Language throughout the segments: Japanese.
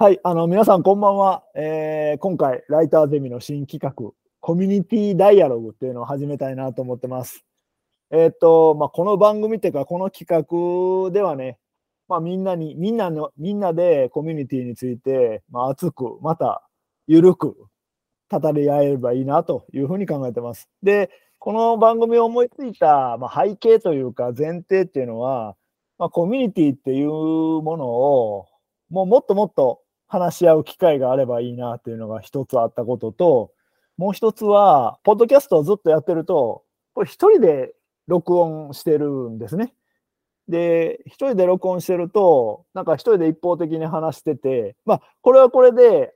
はい、皆さんこんばんは。今回、ライターゼミの新企画、コミュニティダイアログっていうのを始めたいなと思ってます。この番組っていうか、この企画ではね、みんなでコミュニティについて、熱く、また、緩く、語り合えればいいなというふうに考えてます。で、この番組を思いついた、背景というか、前提っていうのは、コミュニティっていうものを、もっともっと、話し合う機会があればいいなというのが一つあったことと、もう一つは、ポッドキャストをずっとやってると、これ一人で録音してるんですね。で、一人で録音してると、なんか一人で一方的に話してて、これはこれで、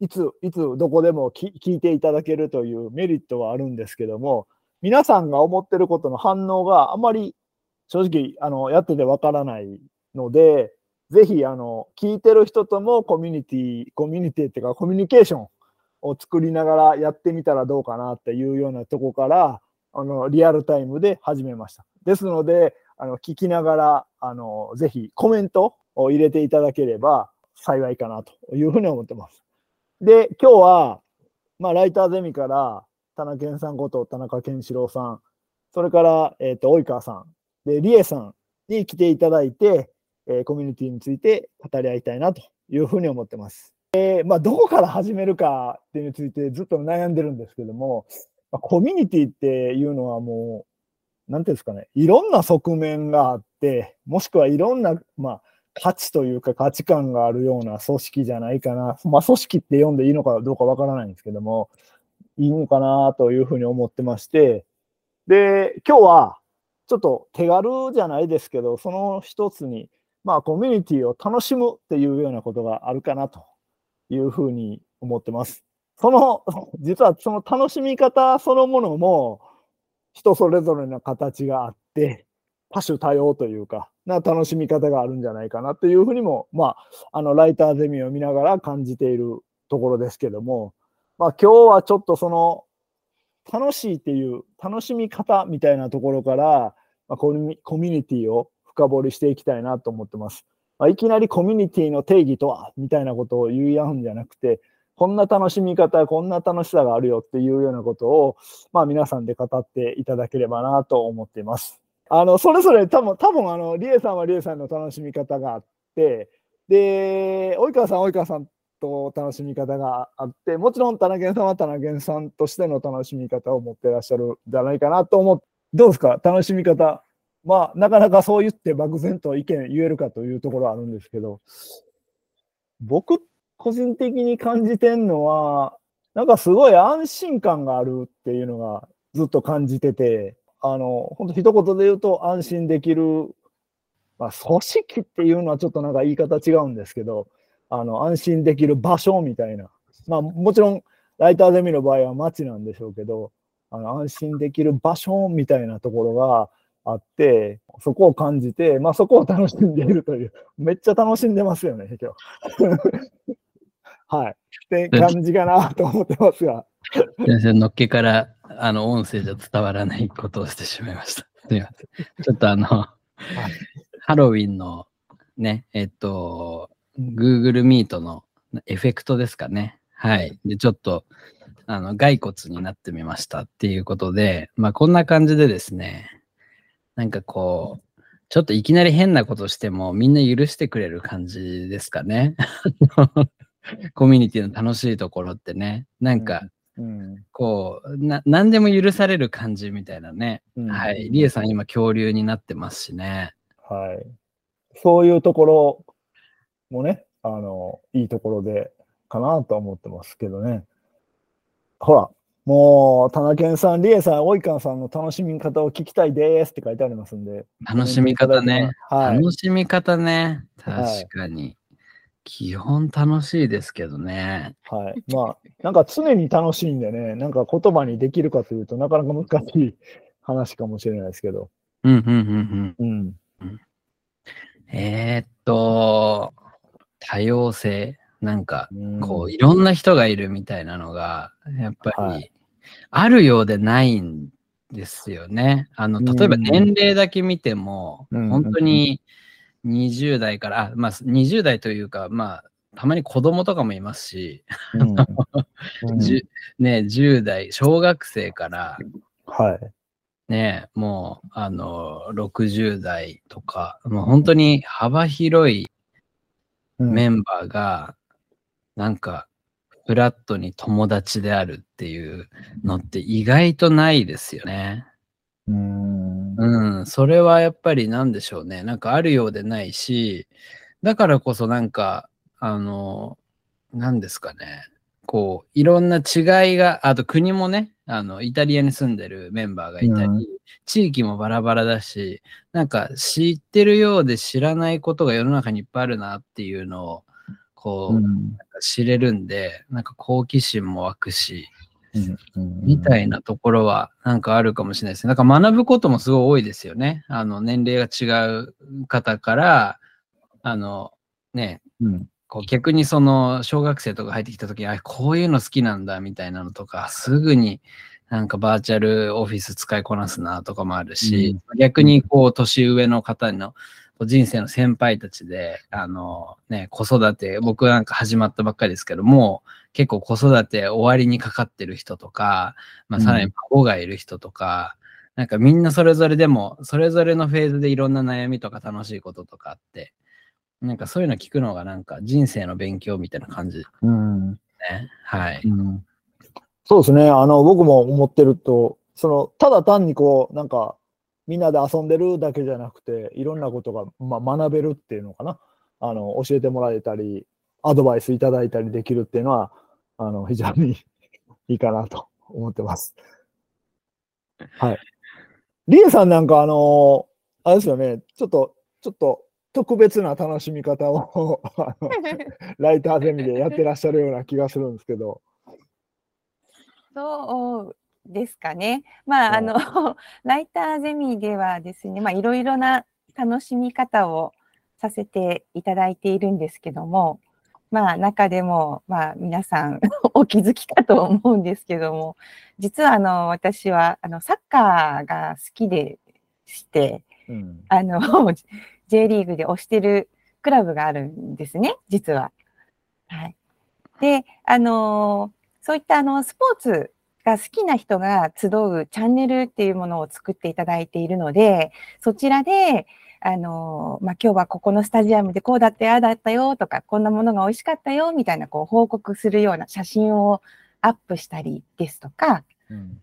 いつどこでも聞いていただけるというメリットはあるんですけども、皆さんが思ってることの反応があんまり正直、やっててわからないので、ぜひ、聞いてる人ともコミュニケーションを作りながらやってみたらどうかなっていうようなとこから、リアルタイムで始めました。ですので、聞きながら、ぜひコメントを入れていただければ幸いかなというふうに思ってます。で、今日は、ライターゼミから、田中健さんこと田中健志郎さん、それから、及川さん、で、理恵さんに来ていただいて、コミュニティについて語り合いたいなというふうに思ってます。どこから始めるかっていうについてずっと悩んでるんですけども、コミュニティっていうのはもう、なんていうんですかね、いろんな側面があって、もしくはいろんな、価値というか価値観があるような組織じゃないかな。組織って呼んでいいのかどうかわからないんですけども、いいのかなというふうに思ってまして、で、今日はちょっと手軽じゃないですけど、その一つに、コミュニティを楽しむっていうようなことがあるかなというふうに思ってます。実はその楽しみ方そのものも人それぞれの形があって、多種多様というか、楽しみ方があるんじゃないかなというふうにも、ライターゼミを見ながら感じているところですけども、今日はちょっとその楽しいっていう楽しみ方みたいなところから、コミュニティを深掘りしていきたいなと思ってます。いきなりコミュニティの定義とはみたいなことを言い合うんじゃなくて、こんな楽しみ方、こんな楽しさがあるよっていうようなことを、皆さんで語っていただければなと思っています。それぞれ多分リエさんはリエさんの楽しみ方があって、で、及川さんは及川さんと楽しみ方があって、もちろん田中さんは田中さんとしての楽しみ方を持ってらっしゃるんじゃないかなと思って、どうですか、楽しみ方。なかなかそう言って漠然と意見言えるかというところはあるんですけど、僕個人的に感じてるのは、なんかすごい安心感があるっていうのがずっと感じてて、本当一言で言うと安心できる、組織っていうのはちょっとなんか言い方違うんですけど、安心できる場所みたいな、もちろんライターゼミの場合は街なんでしょうけど、安心できる場所みたいなところが、あって、そこを感じて、そこを楽しんでいるという、めっちゃ楽しんでますよね、今日。はい。って感じかなと思ってますが。先生、のっけから、音声じゃ伝わらないことをしてしまいました。すみません。ちょっとハロウィンのね、Google Meet のエフェクトですかね。はい。で、ちょっと、骸骨になってみましたっていうことで、こんな感じでですね、なんかこう、ちょっといきなり変なことしてもみんな許してくれる感じですかね。コミュニティの楽しいところってね、なんかこう、何でも許される感じみたいなね。はい。リエさん今恐竜になってますしね。はい。そういうところもね、いいところでかなと思ってますけどね。ほら。もう、田中さん、理恵さん、及川さんの楽しみ方を聞きたいですって書いてありますんで。楽しみ方ね。はい、楽しみ方ね。確かに。はい、基本楽しいですけどね。はい。なんか常に楽しいんでね、なんか言葉にできるかというとなかなか難しい話かもしれないですけど。多様性。なんか、こう、いろんな人がいるみたいなのが、やっぱり、あるようでないんですよね。例えば年齢だけ見ても、本当に20代から、20代というか、たまに子供とかもいますし、うんうん、ね、10代、小学生から、はい。ね、もう、60代とか、もう本当に幅広いメンバーが、なんか、フラットに友達であるっていうのって意外とないですよね。うん、それはやっぱりなんでしょうね。なんかあるようでないし、だからこそなんか、なんですかね。こう、いろんな違いが、あと国もね、イタリアに住んでるメンバーがいたり、うん、地域もバラバラだし、なんか知ってるようで知らないことが世の中にいっぱいあるなっていうのを、こう、うん、なんか知れるんで、なんか好奇心も湧くし、みたいなところはなんかあるかもしれないですね。なんか学ぶこともすごい多いですよね。年齢が違う方から、ね、うん逆にその小学生とか入ってきた時に、あ、こういうの好きなんだみたいなのとか、すぐになんかバーチャルオフィス使いこなすなとかもあるし、うん、逆にこう年上の方の人生の先輩たちで、ね、子育て、僕なんか始まったばっかりですけども、結構子育て終わりにかかってる人とか、まあ、さらに孫がいる人とか、うん、なんかみんなそれぞれでも、それぞれのフェーズでいろんな悩みとか楽しいこととかあって、なんかそういうの聞くのがなんか人生の勉強みたいな感じ、ね。うん。はい。うん、そうですね。僕も思ってると、ただ単にこう、なんか、みんなで遊んでるだけじゃなくて、いろんなことが、学べるっていうのかな。教えてもらえたり、アドバイスいただいたりできるっていうのは、非常にいいかなと思ってます。はい。リエさんなんか、あれですよね、ちょっと、特別な楽しみ方をライターゼミでやってらっしゃるような気がするんですけど。そうですかね。まあ、ライターゼミではですね、まあ、いろいろな楽しみ方をさせていただいているんですけども、まあ、中でも、まあ、皆さんお気づきかと思うんですけども、実は私はサッカーが好きでして、うん、J リーグで推してるクラブがあるんですね、実は。はい、で、そういったスポーツが好きな人が集うチャンネルっていうものを作っていただいているので、そちらで、今日はここのスタジアムでこうだったよ、ああだったよとか、こんなものが美味しかったよみたいなこう報告するような写真をアップしたりですとか、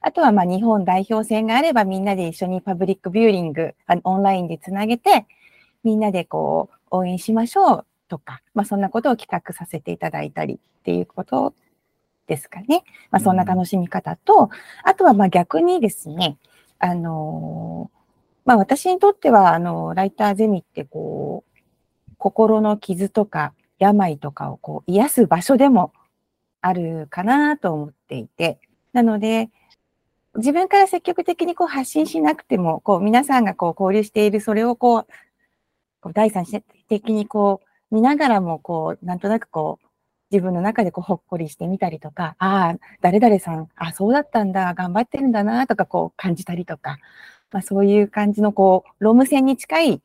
あとはまあ日本代表戦があればみんなで一緒にパブリックビューリング、オンラインでつなげて、みんなでこう応援しましょうとか、まあ、そんなことを企画させていただいたりっていうことですかね。まあ、そんな楽しみ方と、あとはまあ逆にですね、私にとってはライターゼミってこう心の傷とか病とかをこう癒す場所でもあるかなと思っていて、なので自分から積極的にこう発信しなくてもこう皆さんがこう交流しているそれをこう第三者的にこう見ながらもこうなんとなくこう自分の中でこうほっこりしてみたりとか、ああ誰々さんあそうだったんだ頑張ってるんだなとかこう感じたりとか、まあ、そういう感じのこうローム線に近い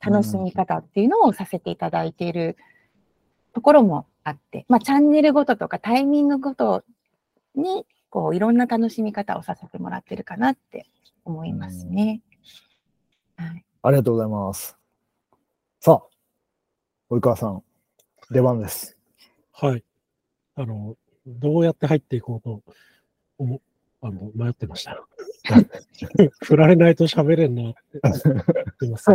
楽しみ方っていうのをさせていただいているところもあって、まあ、チャンネルごととかタイミングごとにこういろんな楽しみ方をさせてもらってるかなって思いますね。はい、ありがとうございます。さあ、及川さん、出番です。はい。どうやって入っていこうと迷ってました。振られないと喋れんなって言います。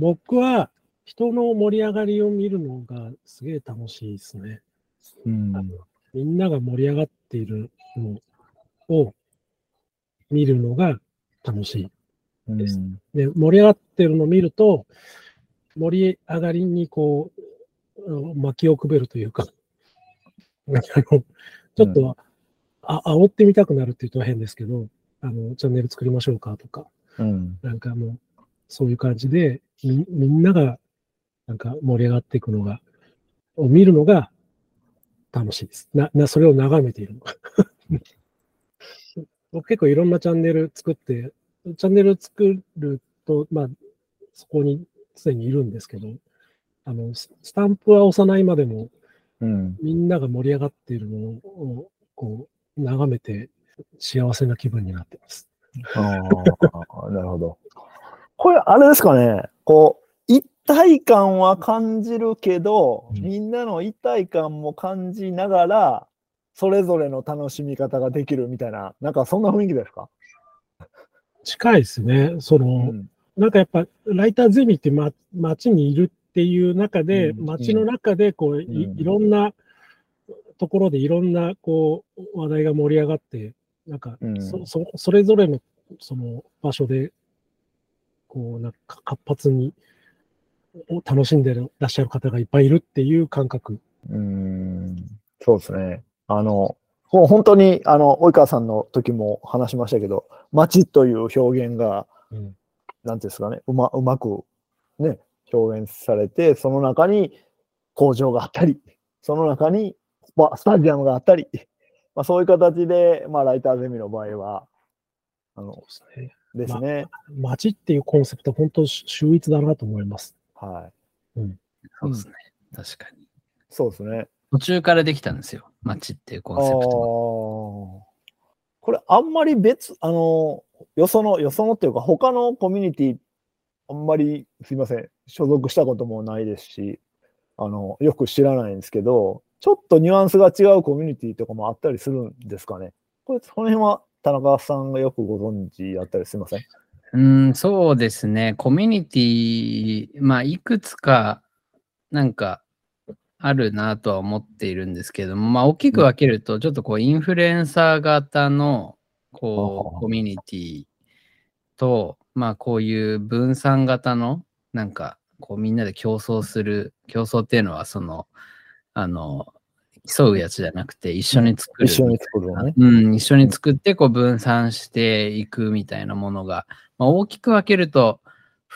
僕は人の盛り上がりを見るのがすげえ楽しいですね。みんなが盛り上がっているのを見るのが楽しい。ですで盛り上がってるのを見ると、盛り上がりにこう、薪をくべるというか、ちょっと煽ってみたくなるっていうと変ですけど、チャンネル作りましょうかとか、なんかもう、そういう感じで、みんながなんか盛り上がっていくのが、見るのが楽しいです。それを眺めているのが。僕結構いろんなチャンネル作って、チャンネル作ると、そこに常にいるんですけど、スタンプは幼いまでも、うん、みんなが盛り上がっているものをこう眺めて幸せな気分になってます。なるほど。これあれですかね、こう一体感は感じるけど、うん、みんなの一体感も感じながらそれぞれの楽しみ方ができるみたいな、なんかそんな雰囲気ですか？近いですね。その、うん、なんかやっぱライターゼミって、街にいるっていう中で、街の中でこう、いろんなところでいろんなこう話題が盛り上がって、なんかそれぞれのその場所でこうなんか活発に楽しんでらっしゃる方がいっぱいいるっていう感覚。そうですね。本当に及川さんの時も話しましたけど、街という表現が、なんていうんですかね、うまくね表現されて、その中に工場があったり、その中にスタジアムがあったり、そういう形で、ライターゼミの場合はですね、街っていうコンセプト本当秀逸だなと思います。はい。うん。そうですね。確かに。そうですね。途中からできたんですよ、街っていうコンセプト。これあんまりよそのっていうか他のコミュニティあんまりすいません所属したこともないですし、よく知らないんですけど、ちょっとニュアンスが違うコミュニティとかもあったりするんですかね。これその辺は田中さんがよくご存知だったりすいません。そうですね。コミュニティいくつかなんかあるなとは思っているんですけども、大きく分けるとちょっとこうインフルエンサー型のこうコミュニティと、こういう分散型のなんかこうみんなで競争っていうのはその競うやつじゃなくて一緒に作る、一緒に作ってこう分散していくみたいなものが、大きく分けると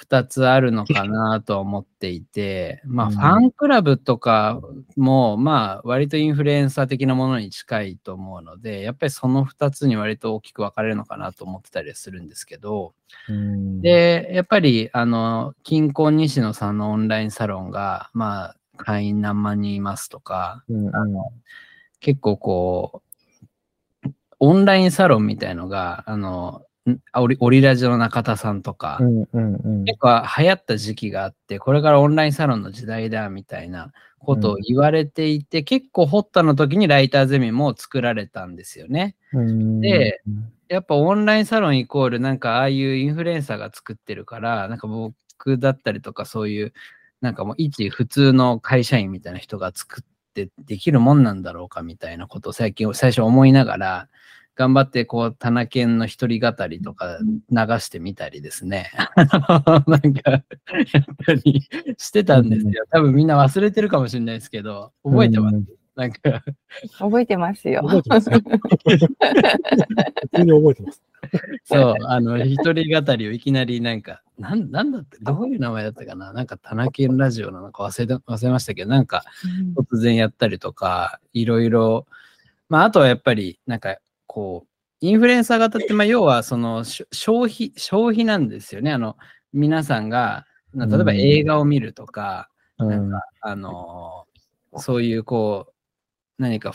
2つあるのかなと思っていて、ファンクラブとかも割とインフルエンサー的なものに近いと思うので、やっぱりその2つに割と大きく分かれるのかなと思ってたりするんですけど、でやっぱり近郊西野さんのオンラインサロンが会員何万人いますとか、結構こうオンラインサロンみたいのがオリラジの中田さんとか、結構流行った時期があって、これからオンラインサロンの時代だみたいなことを言われていて、結構ホットの時にライターゼミも作られたんですよね。でやっぱオンラインサロンイコールなんかああいうインフルエンサーが作ってるから、なんか僕だったりとかそういうなんかもう一普通の会社員みたいな人が作ってできるもんなんだろうかみたいなことを最初思いながら頑張ってこうタナケンの一人語りとか流してみたりですね、なんかやったりしてたんですよ。多分みんな忘れてるかもしれないですけど、覚えてます？なんか覚えてますよ。覚えてます。全然覚えてます。そう、一人語りをいきなりなんかなんだってどういう名前だったかな、なんかタナケンラジオなのか忘れましたけど、なんか突然やったりとかいろいろ、あとはやっぱりなんかこうインフルエンサー型って要はその消費なんですよね。皆さんが例えば映画を見るとか、なんかそういうこう何か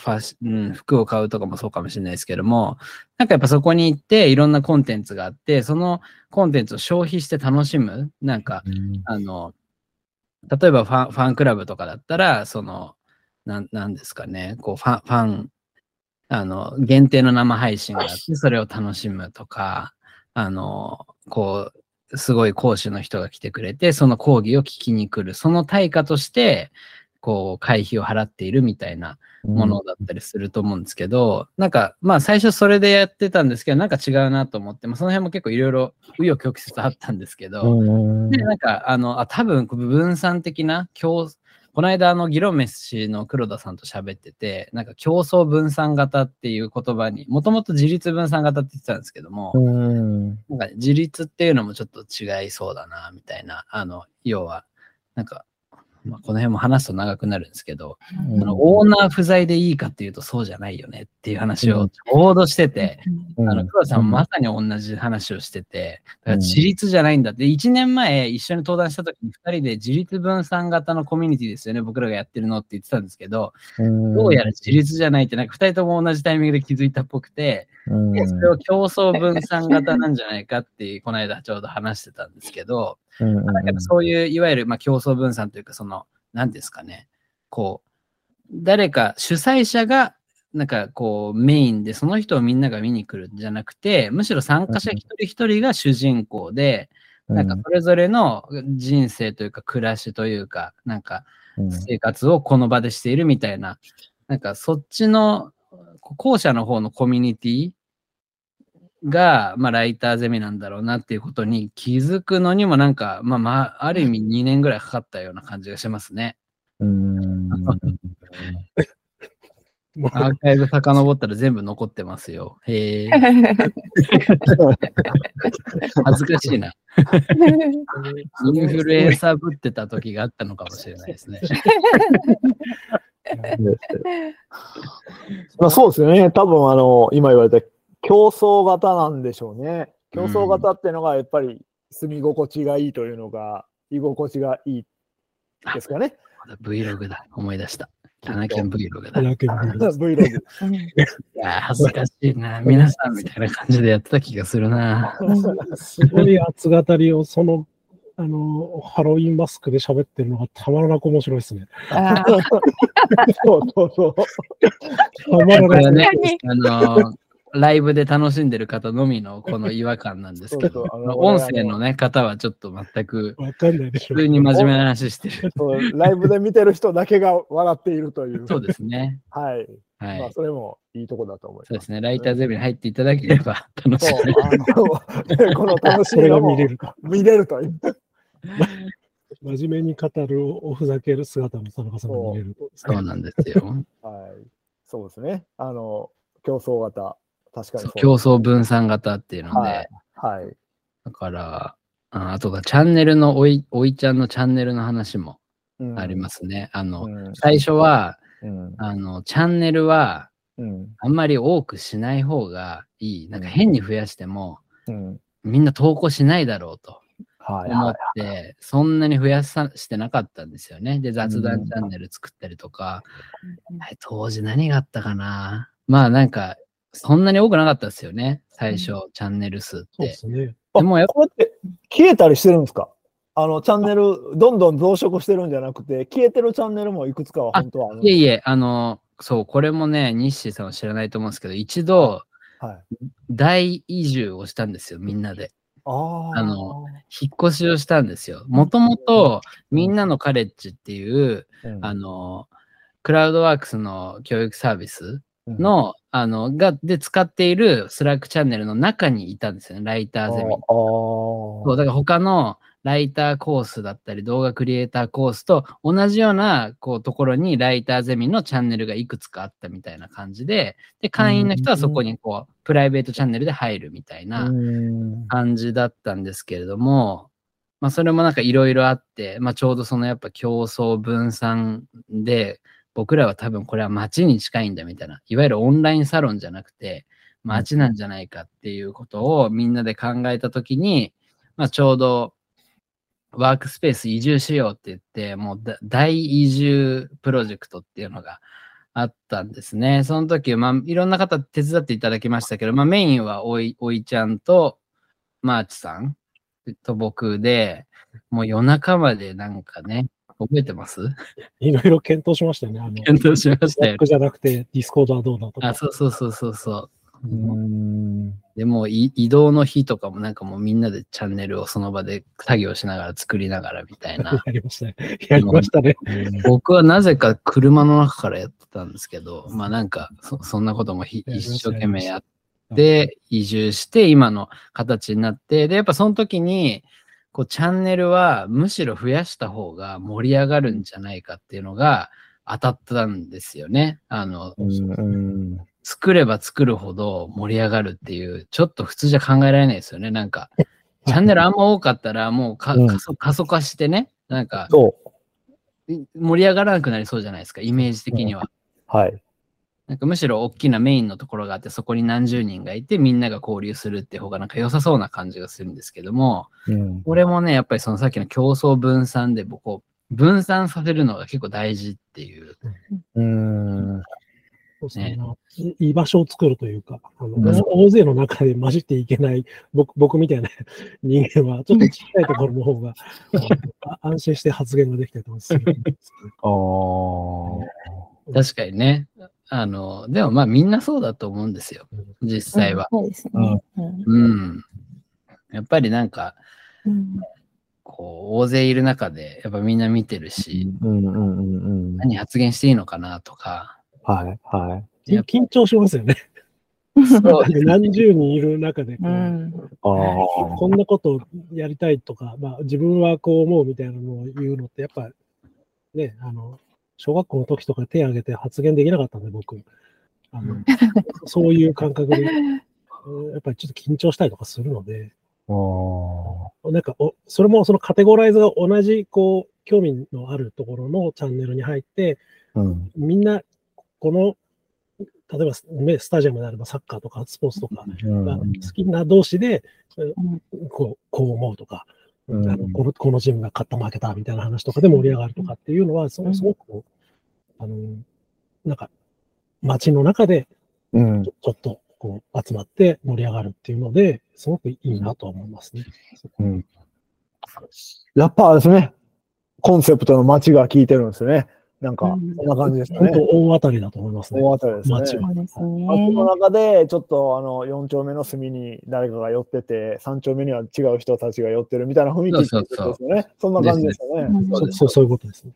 服を買うとかもそうかもしれないですけども、なんかやっぱそこに行っていろんなコンテンツがあって、そのコンテンツを消費して楽しむ、なんか例えばファンクラブとかだったらそのなんですかね、こうファン限定の生配信があって、それを楽しむとか、こう、すごい講師の人が来てくれて、その講義を聞きに来る。その対価として、こう、会費を払っているみたいなものだったりすると思うんですけど、なんか、最初それでやってたんですけど、なんか違うなと思って、その辺も結構いろいろ紆余曲折あったんですけど、で、なんか、多分、分散的なこの間議論飯の黒田さんと喋ってて、なんか競争分散型っていう言葉にもともと自立分散型って言ってたんですけども、なんか自立っていうのもちょっと違いそうだなみたいな、要はなんかまあ、この辺も話すと長くなるんですけど、うん、オーナー不在でいいかっていうとそうじゃないよねっていう話をちょうどしてて、うん、黒田さんもまさに同じ話をしてて、だから自立じゃないんだって、1年前一緒に登壇した時に2人で自立分散型のコミュニティですよね、僕らがやってるのって言ってたんですけど、うん、どうやら自立じゃないってなんか2人とも同じタイミングで気づいたっぽくて、うん、それを競争分散型なんじゃないかってこの間ちょうど話してたんですけど、うんうん、なんかそういういわゆるまあ競争分散というか、その何ですかね、こう誰か主催者がなんかこうメインでその人をみんなが見に来るんじゃなくて、むしろ参加者一人一人が主人公で、うん、なんかそれぞれの人生というか暮らしというかなんか生活をこの場でしているみたいな、なんかそっちの後者の方のコミュニティが、まあ、ライターゼミなんだろうなっていうことに気づくのにもなんか、まあ、ある意味2年ぐらいかかったような感じがしますね。アーカイブ遡ったら全部残ってますよ。へえ。恥ずかしいな。インフルエンサーぶってた時があったのかもしれないですね。まあそうですよね。多分今言われた競争型なんでしょうね。競争型っていうのがやっぱり住み心地がいいというのが、居心地がいいですかね。Vlog だ。思い出した。タナキャン Vlog だ。Vlog。いや、恥ずかしいな。皆さんみたいな感じでやってた気がするな。すごい熱語りを、ハロウィンマスクで喋ってるのがたまらなく面白いですね。そう。たまらなくね。ライブで楽しんでる方のみのこの違和感なんですけど、音声の、ね、方はちょっと全く普通に真面目な話してる。ライブで見てる人だけが笑っているという。そうですね。はい。はい、まあそれもいいとこだと思います。そうですね。ライターゼミに入っていただければ楽しい。この楽しみが見れるという。真面目に語るおふざける姿も田中さんも見れる。そうなんですよ。はい。そうですね。競争型。確かに競争分散型っていうので、はいはい、だから、あとがチャンネルのおいちゃんのチャンネルの話もありますね。うん、最初は、うん、チャンネルは、うん、あんまり多くしない方がいい。なんか変に増やしても、うん、みんな投稿しないだろうと思って、はいはい、そんなに増やしてなかったんですよね。で、雑談チャンネル作ったりとか、うん、当時何があったかな。まあなんか、そんなに多くなかったですよね、最初、チャンネル数って。そうですね。でもやっぱり消えたりしてるんですか？チャンネル、どんどん増殖してるんじゃなくて、消えてるチャンネルもいくつかは本当はあるんですか？いえいえ、そう、これもね、西さんは知らないと思うんですけど、一度、はい、大移住をしたんですよ、みんなで。引っ越しをしたんですよ。もともと、みんなのカレッジっていう、うん、クラウドワークスの教育サービスの、うん、で使っているスラックチャンネルの中にいたんですよね、ライターゼミ。そうだから他のライターコースだったり動画クリエイターコースと同じようなこうところにライターゼミのチャンネルがいくつかあったみたいな感じで、で会員の人はそこにこうプライベートチャンネルで入るみたいな感じだったんですけれども、まあ、それもなんかいろいろあって、まあ、ちょうどそのやっぱ競争分散で、僕らは多分これは街に近いんだみたいな、いわゆるオンラインサロンじゃなくて街なんじゃないかっていうことをみんなで考えたときに、まあ、ちょうどワークスペース移住しようって言って、もう大移住プロジェクトっていうのがあったんですね。その時、まあ、いろんな方手伝っていただきましたけど、まあ、メインはおいちゃんとマーチさんと僕で、もう夜中までなんかね、覚えてます？いろいろ検討しましたよね。検討しましたよ。Slack じゃなくて、ディスコードはどうだとか。そうそう。でも移動の日とかもなんかもうみんなでチャンネルをその場で作業しながら作りながらみたいな。やりましたね。僕はなぜか車の中からやってたんですけど、まあなんかそんなことも一生懸命やって、移住して今の形になって、で、やっぱその時に、こうチャンネルはむしろ増やした方が盛り上がるんじゃないかっていうのが当たったんですよね。作れば作るほど盛り上がるっていう、ちょっと普通じゃ考えられないですよね。なんか、チャンネルあんま多かったらもう過疎化してね、なんか、盛り上がらなくなりそうじゃないですか、イメージ的には。うん、はい。なんかむしろ大きなメインのところがあって、そこに何十人がいて、みんなが交流するって方がなんか良さそうな感じがするんですけども、うん、これもね、やっぱりそのさっきの競争分散で、僕を分散させるのが結構大事っていう。ね、居場所を作るというか、大勢の中で混じっていけない僕みたいな人間は、ちょっと小さいところの方が安心して発言ができたりとかするんですけど。確かにね。でもまあみんなそうだと思うんですよ、実際は。そうですね。うん。やっぱりなんか、こう大勢いる中で、やっぱみんな見てるし、何発言していいのかなとか。はいはい。緊張しますよね。何十人いる中で、こんなことをやりたいとか、まあ、自分はこう思うみたいなのを言うのって、やっぱね、小学校の時とか手を挙げて発言できなかったんで、僕。そういう感覚で、やっぱりちょっと緊張したりとかするので、なんかそれもそのカテゴライズが同じ、こう、興味のあるところのチャンネルに入って、みんな、この例えば、ね、スタジアムであればサッカーとかスポーツとか、好きな同士でこう思うとか、このチームが勝った負けたみたいな話とかで盛り上がるとかっていうのは、すごくなんか街の中でちょっとこう集まって盛り上がるっていうので、すごくいいなとは思いますね。やっぱですね、コンセプトの街が効いてるんですよね。なんか、そんな感じですね。本当、大当たりだと思いますね。大当たりですね。街の中で、ちょっと4丁目の隅に誰かが寄ってて、3丁目には違う人たちが寄ってるみたいな雰囲気ですよね。そんな感じですよね。そういうことですね。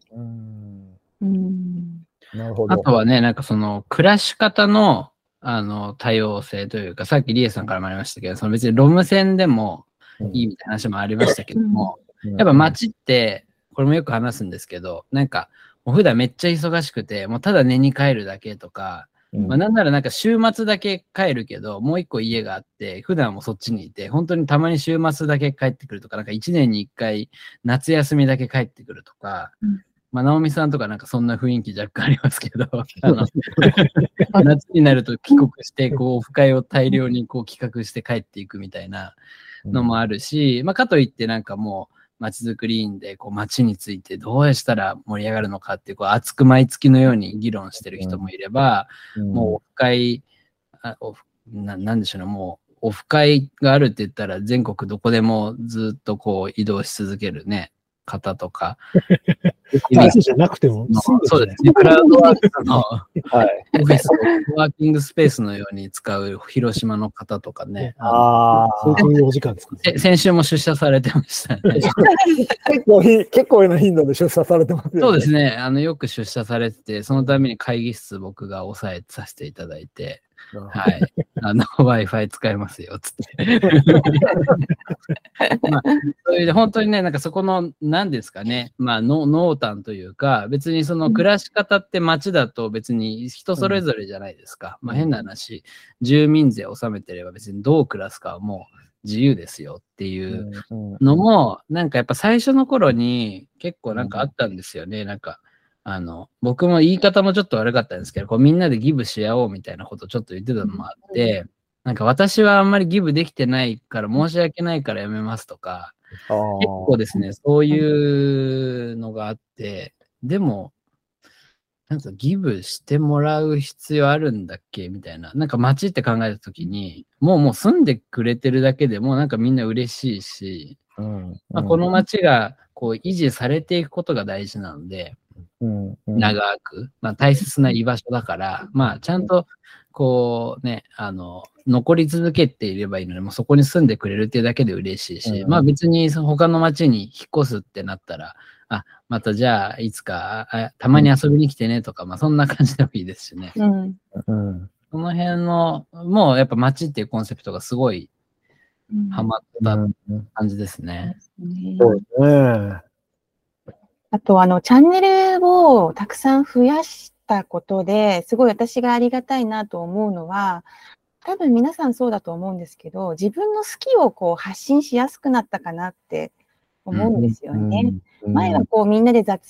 なるほど。あとはね、なんかその、暮らし方の多様性というか、さっきリエさんからもありましたけど、その別にロム線でもいいみたいな話もありましたけども、やっぱ街って、これもよく話すんですけど、なんか、普段めっちゃ忙しくて、もうただ寝に帰るだけとか、なんならなんか週末だけ帰るけど、もう一個家があって、普段もそっちにいて、本当にたまに週末だけ帰ってくるとか、なんか1年に1回夏休みだけ帰ってくるとか、まあ、直美さんとかなんかそんな雰囲気若干ありますけど、夏になると帰国して、こう、オフ会を大量にこう企画して帰っていくみたいなのもあるし、まあ、かといってなんかもう、街づくり委員でこう街についてどうしたら盛り上がるのかってこう熱く毎月のように議論してる人もいれば、もうなんでしょうね、もうオフ会があるって言ったら全国どこでもずっとこう移動し続けるね、方とか。じゃなくてもそうですね。クラウドワークのオフィス、ワーキングスペースのように使う広島の方とかね。そういうお時間ですかね。先週も出社されてましたね。結構な頻度で出社されてますよね。そうですね。よく出社されてて、そのために会議室僕が押さえさせていただいて、はい。Wi-Fi 使えますよ、つって。まあ、それで本当にね、なんかそこの、何ですかね、まあ、濃淡というか、別にその暮らし方って街だと別に人それぞれじゃないですか。まあ、変な話、住民税を納めてれば別にどう暮らすかはもう自由ですよっていうのも、なんかやっぱ最初の頃に結構なんかあったんですよね、なんか。僕も言い方もちょっと悪かったんですけど、こうみんなでギブし合おうみたいなことをちょっと言ってたのもあって、なんか私はあんまりギブできてないから申し訳ないからやめますとか、結構ですね、そういうのがあって、でも、なんかギブしてもらう必要あるんだっけみたいな、なんか街って考えたときに、もう住んでくれてるだけでもなんかみんな嬉しいし、まあこの街がこう維持されていくことが大事なので、長く、まあ、大切な居場所だから、まあ、ちゃんとこう、ね、残り続けていればいいので、もうそこに住んでくれるっていうだけで嬉しいし、まあ、別にその他の町に引っ越すってなったら、またじゃあいつかたまに遊びに来てねとか、まあ、そんな感じでもいいですしね。その辺のもうやっぱ町っていうコンセプトがすごいハマった感じですね。そうですね。あとチャンネルをたくさん増やしたことですごい私がありがたいなと思うのは、多分皆さんそうだと思うんですけど、自分の好きをこう発信しやすくなったかなって思うんですよね。前はこうみんなで雑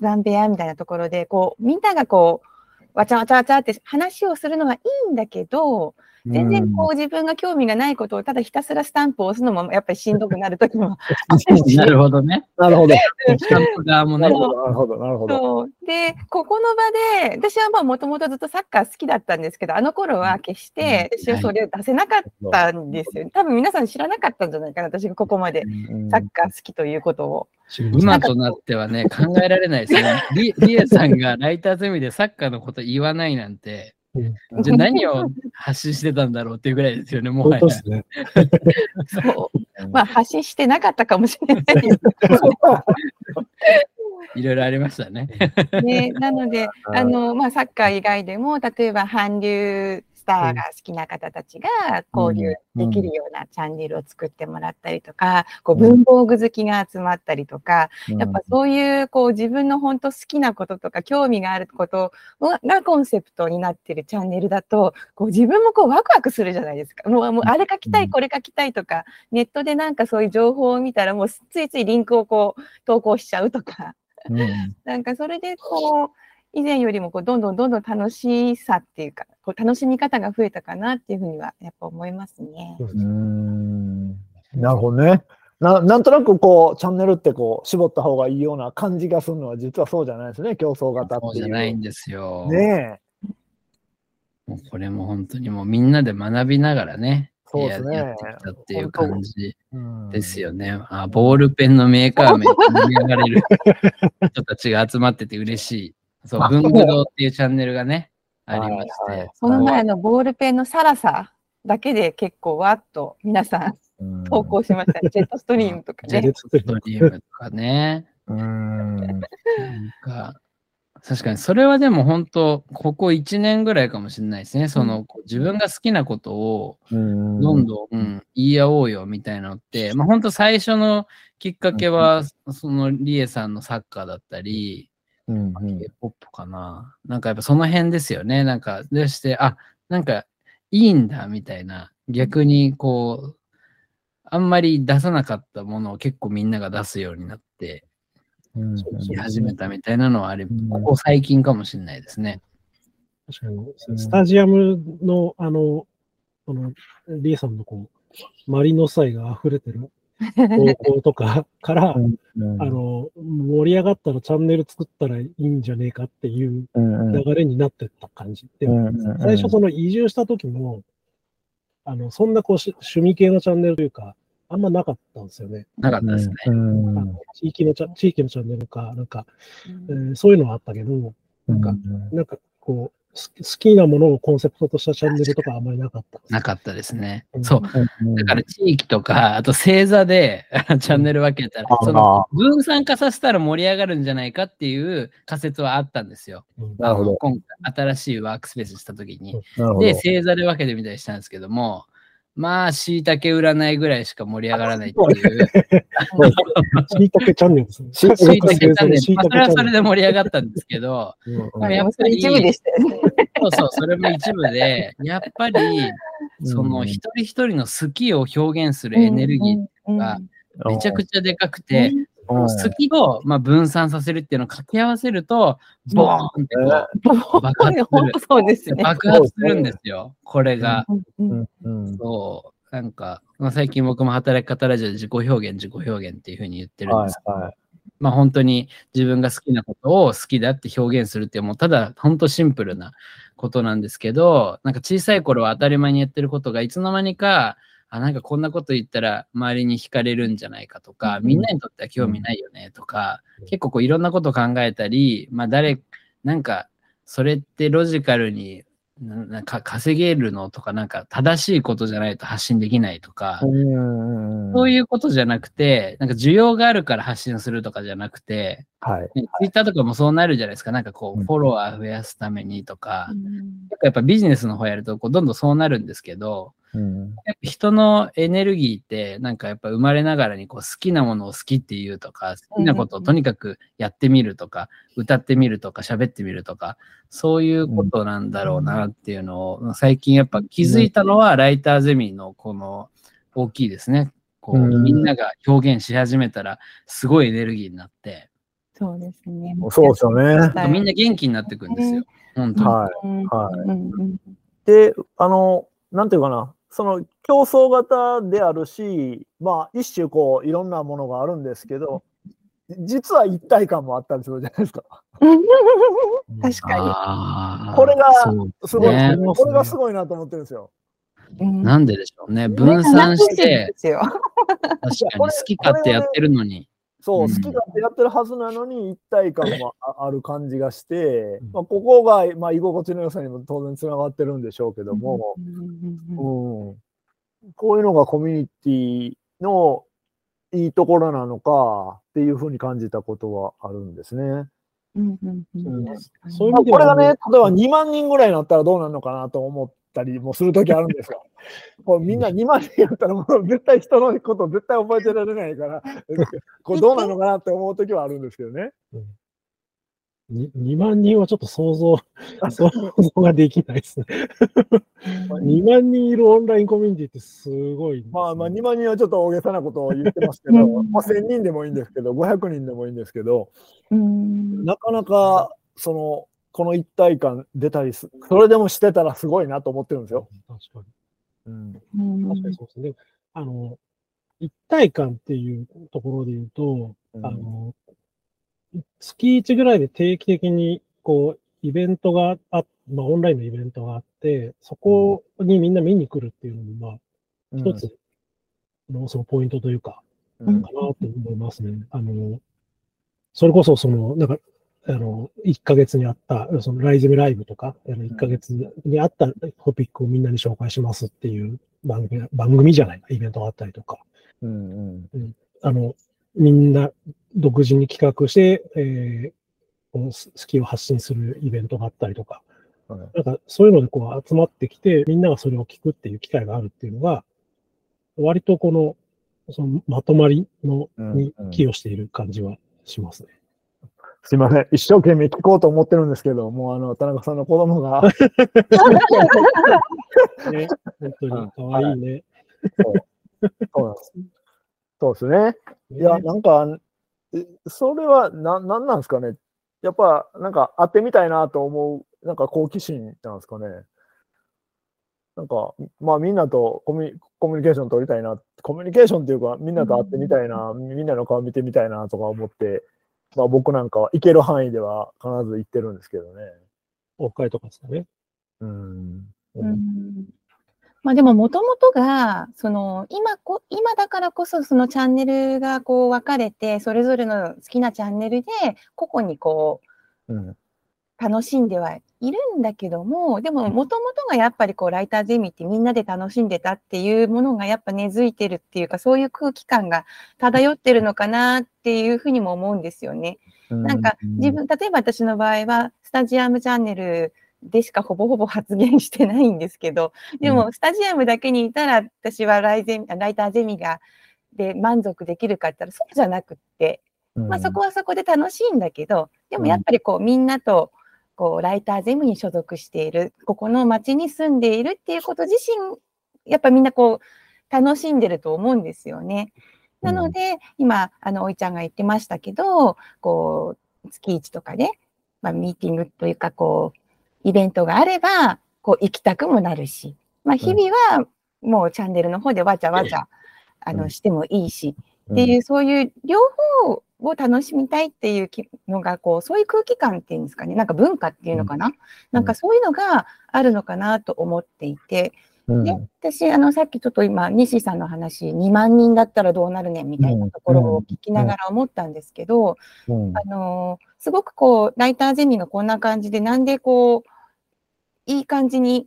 談部屋みたいなところで、こうみんながこうわちゃわちゃわちゃって話をするのはいいんだけど、全然こう自分が興味がないことをただひたすらスタンプを押すのもやっぱりしんどくなるときもあるし。なるほどね。なるほど。スタンプ側もね。なるほど。で、ここの場で、私はまあもともとずっとサッカー好きだったんですけど、あの頃は決して私はそれを出せなかったんですよ。多分皆さん知らなかったんじゃないかな、私がここまでサッカー好きということを。今となってはね、考えられないですね。リエさんがライターゼミでサッカーのこと言わないなんて。じゃあ何を発信してたんだろうっていうぐらいですよね、もはや。そうですね。そう。まあ、発信してなかったかもしれないですけど。いろいろありましたね。ね、なので、まあ、サッカー以外でも、例えば、韓流スターが好きな方たちが交流できるようなチャンネルを作ってもらったりとか、こう文房具好きが集まったりとか、やっぱそういうこう自分の本当好きなこととか興味があることがコンセプトになってるチャンネルだと、こう自分もこうワクワクするじゃないですか。もうあれ書きたい、これ書きたいとか、ネットでなんかそういう情報を見たら、もうついついリンクをこう投稿しちゃうとか、なんかそれでこう、以前よりもこうどんどん楽しさっていうか、こう楽しみ方が増えたかなっていうふうにはやっぱ思いますね。なるほどね。なんとなくこうチャンネルってこう絞った方がいいような感じがするのは実はそうじゃないですね。競争型っていう。そうじゃないんですよ。ねえ。もうこれも本当にもうみんなで学びながらね。そうですね。やってきたっていう感じですよね。あ、ボールペンのメーカー名に流れる人たちが集まってて嬉しい。そう、文具堂っていうチャンネルがね、ありまして。この前のボールペンのサラサだけで結構わっと皆さん投稿しましたね。ジェットストリームとかね。ジェットストリームとかね。確かに、それはでも本当、ここ1年ぐらいかもしれないですね。その、自分が好きなことを、どんどん言い合おうよみたいなのって、まあ本当最初のきっかけは、そのリエさんのサッカーだったり、K-POP かな。なんかやっぱその辺ですよね。なんか、でして、あ、なんかいいんだみたいな、逆にこう、あんまり出さなかったものを結構みんなが出すようになって、始めたみたいなのはあれ、ここ最近かもしれないですね。確かに、スタジアムの、リエさんのこう、マリノス愛が溢れてる。投稿とかから盛り上がったらチャンネル作ったらいいんじゃねえかっていう流れになってった感じで、最初その移住した時もそんなこう趣味系のチャンネルというかあんまなかったんですよね。なかったですね。地域のチャンネルかなんか、そういうのはあったけど、なんかこう好きなものをコンセプトとしたチャンネルとかあんまりなかった。なかったですね。そう。だから地域とか、あと星座でチャンネル分けたら、その分散化させたら盛り上がるんじゃないかっていう仮説はあったんですよ。なるほど。今回、新しいワークスペースしたときに。で、星座で分けてみたりしたんですけども、まあ、しいたけ占いぐらいしか盛り上がらないっていう。しいたけチャンネルですね。しいたけチャンネル。それはそれで盛り上がったんですけど、やっぱり一部でしたよね。そう、それも一部で、やっぱり、その一人一人の好きを表現するエネルギーがめちゃくちゃでかくて、好きをまあ分散させるっていうのを掛け合わせると、ボーンって爆発するんですよ、これが。そう、なんか、まあ、最近僕も働き方ラジオで自己表現っていうふうに言ってるんですけど、まあ本当に自分が好きなことを好きだって表現するっていう、もうただ本当シンプルなことなんですけど、なんか小さい頃は当たり前にやってることがいつの間にか、あ、なんかこんなこと言ったら周りに惹かれるんじゃないかとか、みんなにとっては興味ないよねとか、結構こういろんなことを考えたり、まあなんかそれってロジカルになんか稼げるのとか、なんか正しいことじゃないと発信できないとか、そういうことじゃなくて、なんか需要があるから発信するとかじゃなくて、Twitter とかもそうなるじゃないですか。なんかこうフォロワー増やすためにとか、やっぱビジネスの方やるとこうどんどんそうなるんですけど、やっぱ人のエネルギーってなんかやっぱ生まれながらにこう好きなものを好きっていうとか、好きなことをとにかくやってみるとか、歌ってみるとか喋ってみるとか、そういうことなんだろうなっていうのを最近やっぱ気づいたのはライターゼミのこの大きいですね。こうみんなが表現し始めたらすごいエネルギーになって、そうですね。そうですよね。みんな元気になってくるんですよ。本当に。はいはい。うん、で、なんていうかな、その競争型であるし、まあ一種こういろんなものがあるんですけど、実は一体感もあったりするじゃないですか。確かに。これがすごいなと思ってるんですよ。なんででしょうね。分散して、確かに好き勝手やってるのに。そう、好き勝手やってるはずなのに一体感もある感じがして、まあ、ここが、まあ、居心地の良さにも当然つながってるんでしょうけども、うん、こういうのがコミュニティのいいところなのかっていうふうに感じたことはあるんですね。これがね、例えば2万人ぐらいになったらどうなるのかなと思ってたりもするときあるんですが、こうみんな2万人やったらもう絶対人のこと絶対覚えてられないからこうどうなのかなって思うときはあるんですけどね、うん、2万人はちょっと想像ができないですね。2万人いるオンラインコミュニティってすごいですね。まあ2万人はちょっと大げさなことを言ってますけどまあ1000人でもいいんですけど500人でもいいんですけど、なかなかそのこの一体感出たりする、それでもしてたらすごいなと思ってるんですよ。確かに。うん。確かにそうですね。一体感っていうところで言うと、月1ぐらいで定期的に、こう、イベントがオンラインのイベントがあって、そこにみんな見に来るっていうのも、一つのそのポイントというか、かなと思いますね。それこそ1ヶ月にあった、そのライゼミライブとか、1ヶ月にあったトピックをみんなに紹介しますっていう番組じゃないか、イベントがあったりとか。みんな独自に企画して、好きを発信するイベントがあったりとか。なんかそういうのでこう集まってきて、みんながそれを聞くっていう機会があるっていうのが、割とそのまとまりに寄与している感じはしますね。すいません。一生懸命聞こうと思ってるんですけど、もう田中さんの子供が。ね、本当に可愛いね。そうですね。いや、なんか、それは何なんですかね。やっぱ、なんか会ってみたいなと思う、なんか好奇心なんですかね。なんか、まあみんなとコミュニケーション取りたいな。コミュニケーションっていうか、みんなと会ってみたいな、みんなの顔見てみたいなとか思って、まあ、僕なんかは行ける範囲では必ず行ってるんですけどね。オフ会とかですかね。まあでももともとが今だからこそそのチャンネルがこう分かれて、それぞれの好きなチャンネルで個々にこう、楽しんではいるんだけども、でももともとがやっぱりこうライターゼミってみんなで楽しんでたっていうものがやっぱ根付いてるっていうか、そういう空気感が漂ってるのかなっていうふうにも思うんですよね。なんか例えば私の場合はスタジアムチャンネルでしかほぼ発言してないんですけど、でもスタジアムだけにいたら私はライターゼミで満足できるかって言ったらそうじゃなくって、まあそこはそこで楽しいんだけど、でもやっぱりこうみんなとこうライターゼミに所属している、ここの町に住んでいるっていうこと自身、やっぱみんなこう楽しんでると思うんですよね。なので、今おいちゃんが言ってましたけど、こう月1とかで、まあ、ミーティングというかこうイベントがあればこう行きたくもなるし、まあ、日々はもうチャンネルの方でわちゃわちゃしてもいいしっていう、そういう両方を楽しみたいっていうのがこう、そういう空気感っていうんですかね、なんか文化っていうのかな、なんかそういうのがあるのかなと思っていて、で私さっきちょっと今西さんの話、2万人だったらどうなるねみたいなところを聞きながら思ったんですけど、すごくこうライターゼミがこんな感じで、なんでこういい感じに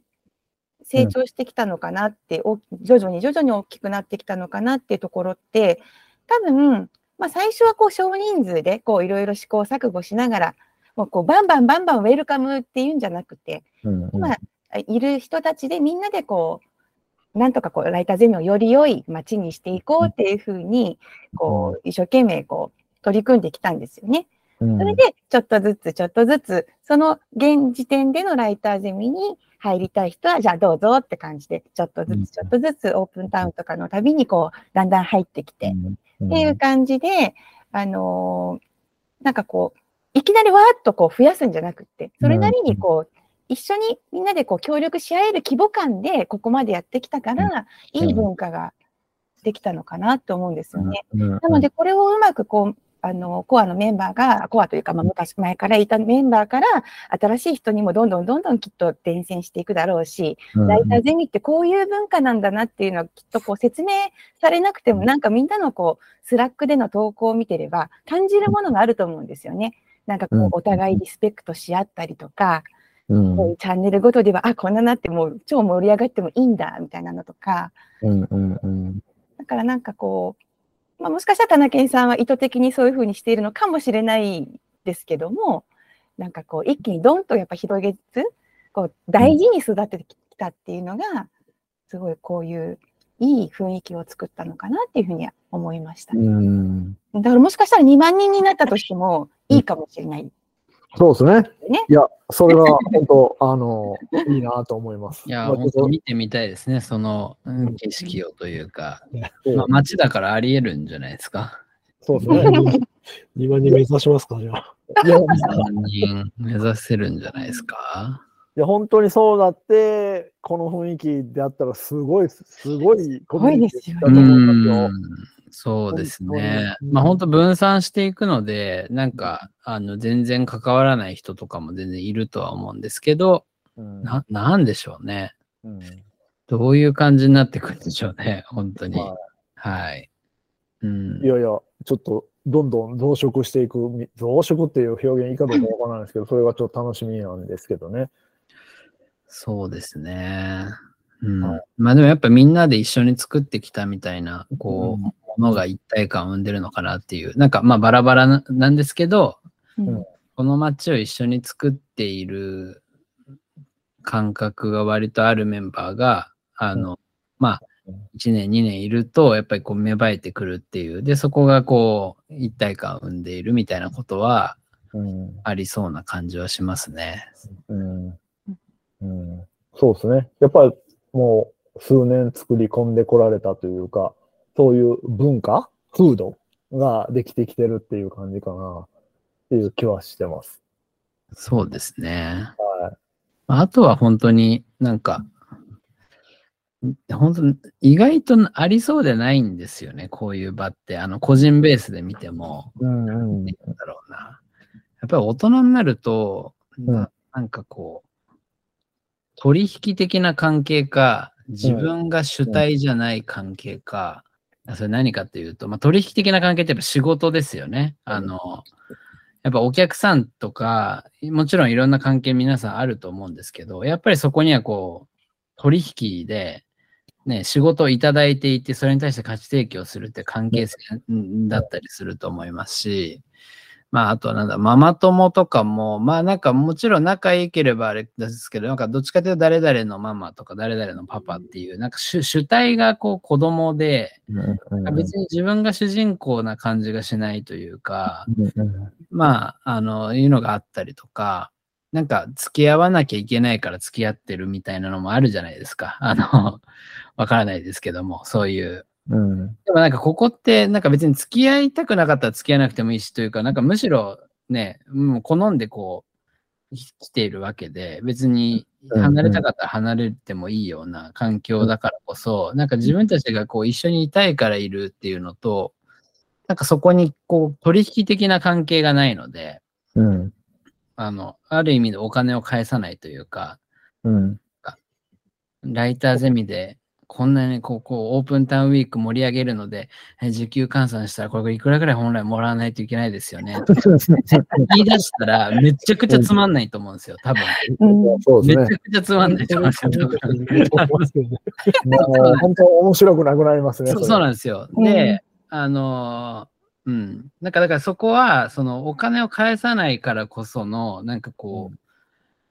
成長してきたのかなって、徐々に大きくなってきたのかなっていうところって、多分まあ、最初はこう少人数でいろいろ試行錯誤しながら、もうこうバンバンウェルカムっていうんじゃなくて、今いる人たちでみんなでこうなんとかこうライターゼミをより良い街にしていこうっていうふうにこう一生懸命こう取り組んできたんですよね。それでちょっとずつその現時点でのライターゼミに入りたい人はじゃあどうぞって感じでちょっとずつオープンタウンとかのたびにこうだんだん入ってきてっていう感じで、なんかこういきなりわーっとこう増やすんじゃなくって、それなりにこう一緒にみんなでこう協力し合える規模感でここまでやってきたから、いい文化ができたのかなと思うんですよね。なのでこれをうまくこうコアのメンバーが、コアというか、まあ、前からいたメンバーから新しい人にもどんどんきっと伝染していくだろうし、ライターゼミってこういう文化なんだなっていうのはきっとこう説明されなくても、なんかみんなのこうスラックでの投稿を見てれば感じるものがあると思うんですよね。なんかこうお互いリスペクトし合ったりとか、こういうチャンネルごとではあこんななってもう超盛り上がってもいいんだみたいなのとか、だからなんかこうまあ、もしかしたら田中さんは意図的にそういうふうにしているのかもしれないですけども、なんかこう一気にドンとやっぱ広げずこう大事に育ててきたっていうのがすごいこういういい雰囲気を作ったのかなっていうふうには思いました、ね、だからもしかしたら2万人になったとしてもいいかもしれない、そうです ね。いやそれは本当いいなと思います。いや、本当見てみたいですね、その景色をというか、まあ、街だからありえるんじゃないですか。そうですね。2万人目指しますか、じゃあ。2万人目指せるんじゃないですか。いや本当にそうだって、この雰囲気であったらすごいことになったと思うんですよ。そうですね。まあ本当分散していくので、なんか全然関わらない人とかも全然いるとは思うんですけど、なんでしょうね、どういう感じになってくるんでしょうね、本当に。はい。いやいや、ちょっとどんどん増殖していく、増殖っていう表現いいかどうかわからないですけど、それがちょっと楽しみなんですけどね。そうですね。まあでもやっぱみんなで一緒に作ってきたみたいな、こう、ものが一体感を生んでるのかなっていう、なんかまあバラバラなんですけど、この街を一緒に作っている感覚が割とあるメンバーがまあ1年2年いるとやっぱりこう芽生えてくるっていう、でそこがこう一体感を生んでいるみたいなことはありそうな感じはしますね。そうですね。やっぱりもう数年作り込んでこられたというか。そういう文化、風土ができてきてるっていう感じかなっていう気はしてます。そうですね。はい、あとは本当になんか、本当意外とありそうでないんですよね、こういう場って。個人ベースで見ても、なんて言うんだろうな。やっぱり大人になると、なんかこう、取引的な関係か、自分が主体じゃない関係か、それ何かというと、まあ、取引的な関係ってやっぱ仕事ですよね。やっぱお客さんとか、もちろんいろんな関係皆さんあると思うんですけど、やっぱりそこにはこう、取引で、ね、仕事をいただいていて、それに対して価値提供するって関係性だったりすると思いますし、まあ、あとはママ友とかも、まあなんかもちろん仲良ければあれですけど、なんかどっちかというと誰々のママとか誰々のパパっていう、なんか主体がこう子供で、別に自分が主人公な感じがしないというか、まあ、いうのがあったりとか、なんか付き合わなきゃいけないから付き合ってるみたいなのもあるじゃないですか。わからないですけども、そういう。でもなんかここってなんか別に付き合いたくなかったら付き合わなくてもいいしというか、なんかむしろね、もう好んでこう来ているわけで、別に離れたかったら離れてもいいような環境だからこそ、なんか自分たちがこう一緒にいたいからいるっていうのと、なんかそこにこう取引的な関係がないので、ある意味でお金を返さないというか、ライターゼミでこんなにこうオープンタウンウィーク盛り上げるので、時給換算したらこれいくらぐらい本来もらわないといけないですよね。言い出したらめちゃくちゃつまんないと思うんですよ、多分。めちゃくちゃつまんないと思うんですよ、多分。本当面白くなくなりますね。そうなんですよ。で、なんかだからそこは、そのお金を返さないからこその、なんかこ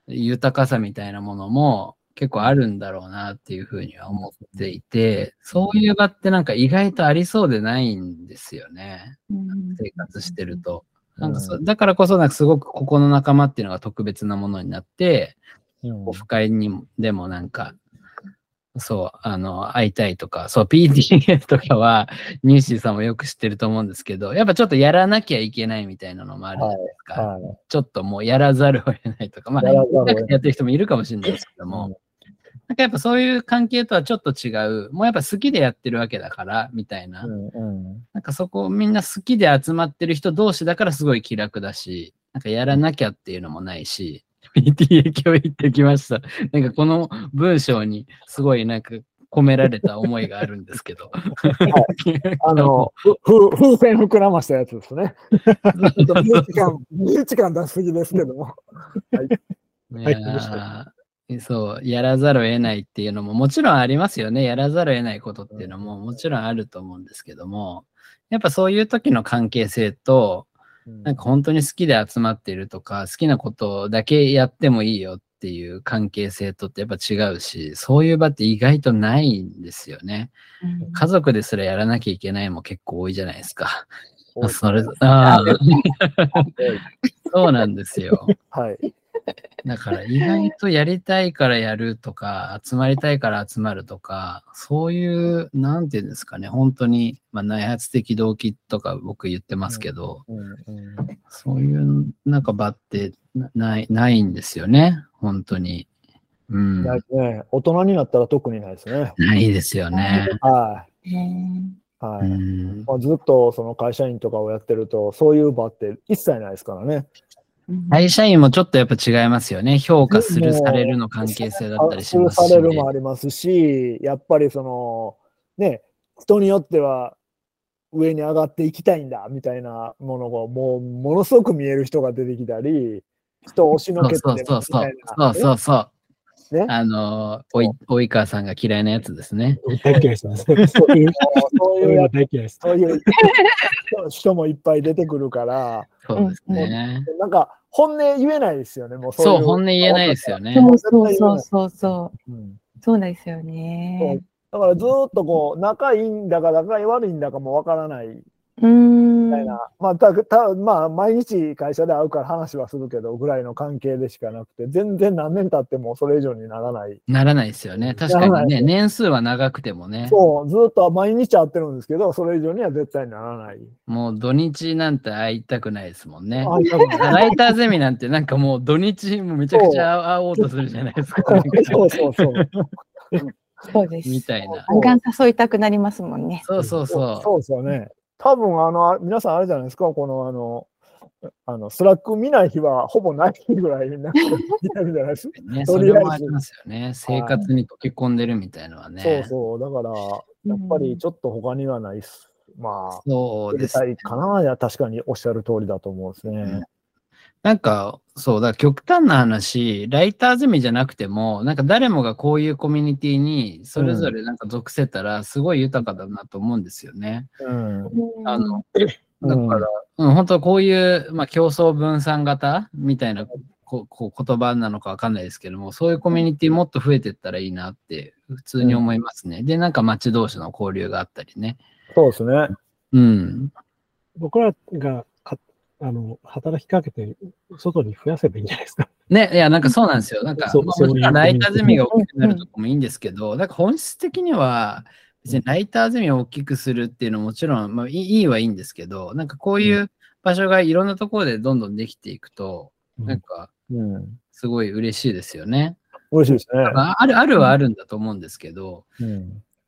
う、豊かさみたいなものも、結構あるんだろうなっていうふうには思っていて、そういう場ってなんか意外とありそうでないんですよね。生活してると。なんかだからこそなんかすごくここの仲間っていうのが特別なものになって、オフ会にでもなんか、そう、会いたいとか、そう、PTA とかは、ニューシーさんもよく知ってると思うんですけど、やっぱちょっとやらなきゃいけないみたいなのもあるじゃないですか。はいはい、ちょっともうやらざるを得ないとか、まあ、やってる人もいるかもしれないですけども、なんかやっぱそういう関係とはちょっと違う、もうやっぱ好きでやってるわけだから、みたいな。なんかそこ、みんな好きで集まってる人同士だからすごい気楽だし、なんかやらなきゃっていうのもないし、PTA 教育ってきました。なんかこの文章にすごいなんか込められた思いがあるんですけど。はい、風船膨らましたやつですね。2時間出しすぎですけども。はい。はい、そう、やらざるを得ないっていうのももちろんありますよね。やらざるを得ないことっていうのももちろんあると思うんですけども、やっぱそういう時の関係性と、なんか本当に好きで集まっているとか、好きなことだけやってもいいよっていう関係性とってやっぱ違うし、そういう場って意外とないんですよね。うん、家族ですらやらなきゃいけないも結構多いじゃないですか。それ、そうなんですよ。はい。だから意外とやりたいからやるとか、集まりたいから集まるとか、そういう、なんていうんですかね、本当に、まあ、内発的動機とか僕言ってますけど、そういうなんか場ってないんですよね、本当に。うん。大人になったら特にないですね。ないですよね。はい。ずっとその会社員とかをやってると、そういう場って一切ないですからね。会社員もちょっとやっぱ違いますよね。評価する、されるの関係性だったりしますし、ね。されるもありますし、やっぱりその、ね、人によっては上に上がっていきたいんだみたいなものが、もうものすごく見える人が出てきたり、人を押しのけてみたいな。そうそうそう。ね、及川さんが嫌いなやつですね。大嫌いします。そういう人もいっぱい出てくるから、そうですね。なんか本音言えないですよね。もうそう、本音言えないですよね。そうなんですよね。だからずっとこう仲いいんだか仲悪いんだかもわからないみたいな。まあ毎日会社で会うから話はするけどぐらいの関係でしかなくて、全然何年経ってもそれ以上にならない。ならないですよね。確かにね、年数は長くてもね。そう、ずっと毎日会ってるんですけど、それ以上には絶対ならない。もう土日なんて会いたくないですもんね。ライターゼミなんてなんかもう土日もめちゃくちゃ会おうとするじゃないですか。そうそうそう。そうです。みたいな。ガンガン誘いたくなりますもんね。そうそうそう。そうですよね。多分皆さんあれじゃないですか、このスラック見ない日はほぼないぐらいみんな見てるじゃないですか。ね、それもありますよね。生活に溶け込んでるみたいなのはね。そうそう。だから、やっぱりちょっと他にはないっす。まあ、そうですね。確かにおっしゃる通りだと思うんですね。なんか、そうだ、極端な話、ライターゼミじゃなくても、なんか誰もがこういうコミュニティにそれぞれなんか属せたら、すごい豊かだなと思うんですよね。だから、本当こういう、まあ、競争分散型みたいな言葉なのかわかんないですけども、そういうコミュニティもっと増えてったらいいなって、普通に思いますね。で、なんか街同士の交流があったりね。そうですね。うん。僕らが働きかけて、外に増やせばいいんじゃないですか。ね、いや、なんかそうなんですよ。なんか、ライターゼミが大きくなるとこもいいんですけど、なんか本質的には、別にライターゼミを大きくするっていうのはもちろん、まあ、いいはいいんですけど、なんかこういう場所がいろんなところでどんどんできていくと、なんか、すごい嬉しいですよね。嬉しいですね。あるはあるんだと思うんですけど、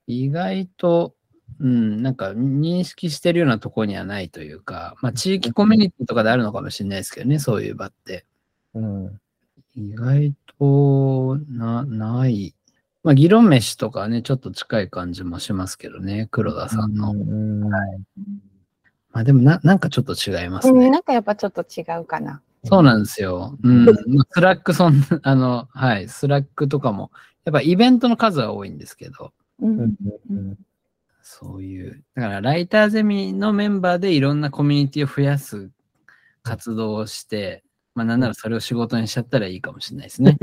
意外と、なんか認識してるようなところにはないというか、まあ、地域コミュニティとかであるのかもしれないですけどね、そういう場って。意外とない。まあ、議論飯とかね、ちょっと近い感じもしますけどね、黒田さんの。まあでもなんかちょっと違いますね。なんかやっぱちょっと違うかな。そうなんですよ。スラック、スラックとかも、やっぱイベントの数は多いんですけど。そういう。だから、ライターゼミのメンバーでいろんなコミュニティを増やす活動をして、まあ、なんならそれを仕事にしちゃったらいいかもしれないですね。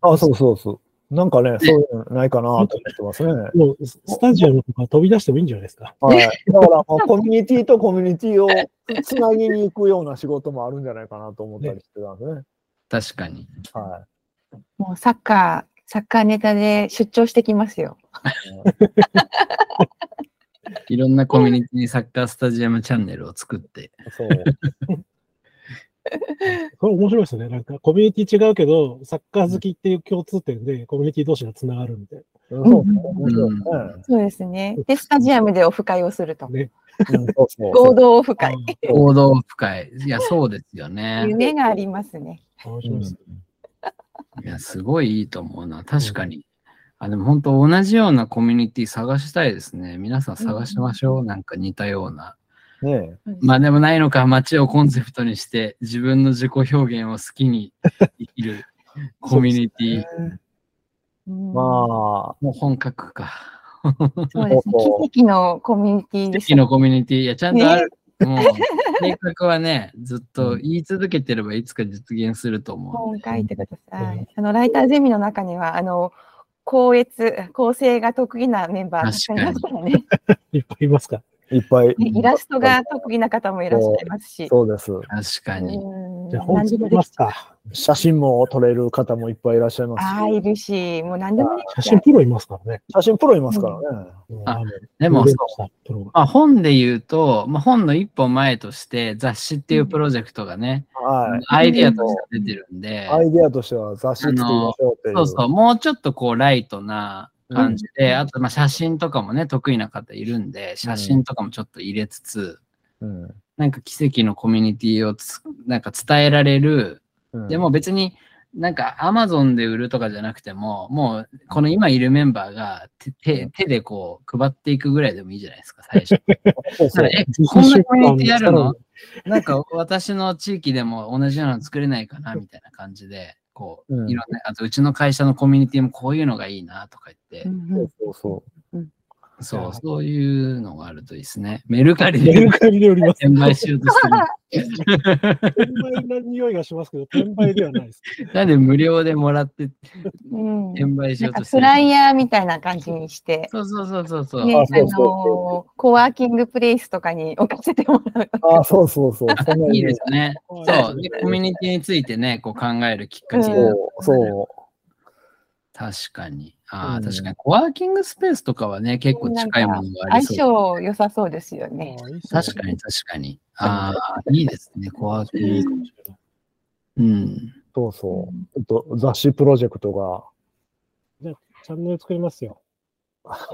あ、そうそうそう。なんかね、そういうのないかなと思ってますね。もうスタジアムとか飛び出してもいいんじゃないですか。はい、だからコミュニティとコミュニティをつなぎに行くような仕事もあるんじゃないかなと思ったりしてたんですね。確かに。はい、もうサッカーネタで出張してきますよ。いろんなコミュニティにサッカースタジアムチャンネルを作って。そう。これ面白いですね。なんかコミュニティ違うけど、サッカー好きっていう共通点でコミュニティ同士がつながるみたいな。そうですね。で、スタジアムでオフ会をすると。ね、合同オフ会。合同オフ会。いや、そうですよね。夢がありますね。面白いですね。いや、すごいいいと思うな。確かに。でも本当同じようなコミュニティ探したいですね。皆さん探しましょう。なんか似たような。ね、まあでもないのか、街をコンセプトにして自分の自己表現を好きに生きるコミュニティ。まあ、もう本格か。そうですね。奇跡のコミュニティです。奇跡のコミュニティ。いや、ちゃんとある。もう計画はね、ずっと言い続けてればいつか実現すると思う。本書いてください。ライターゼミの中には、構成が得意なメンバーがいますからね。いっぱいいますか。いっぱい。イラストが得意な方もいらっしゃいますし。そうです。確かに。じゃあ本当ですか。写真も撮れる方もいっぱいいらっしゃいます。ああ、いるし、もう何でもね。写真プロいますからね。写真プロいますからね。あ、でも、まあ本で言うと、まあ本の一歩前として雑誌っていうプロジェクトがね、アイディアとして出てるんで。アイディアとしては雑誌作りましょうっていう。そうそう、もうちょっとこうライトな感じで、あとまあ写真とかもね、得意な方いるんで、写真とかもちょっと入れつつ、なんか奇跡のコミュニティをなんか伝えられる、でも別になんか Amazon で売るとかじゃなくても、もうこの今いるメンバーが手でこう配っていくぐらいでもいいじゃないですか、最初。こんなコミュニティやるの？なんか私の地域でも同じようなの作れないかなみたいな感じで、こういろんな、あとうちの会社のコミュニティもこういうのがいいなとか言って。そう、そういうのがあるといいですね。メルカリで売ります。転売しようとしてる。転売な匂いがしますけど、転売ではないです。なんで無料でもらって、転売しようとしてる。フライヤーみたいな感じにして。そう。コワーキングプレイスとかに置かせてもらう。あ、そう。いいですね。そう。で、コミュニティについてね、こう考えるきっかけ。確かに。確かに。コワーキングスペースとかはね、結構近いものがありそう。相性良さそうですよね。確かに。ああ、いいですね、コワーキング。雑誌プロジェクトが。じゃあ、チャンネル作りますよ。あ、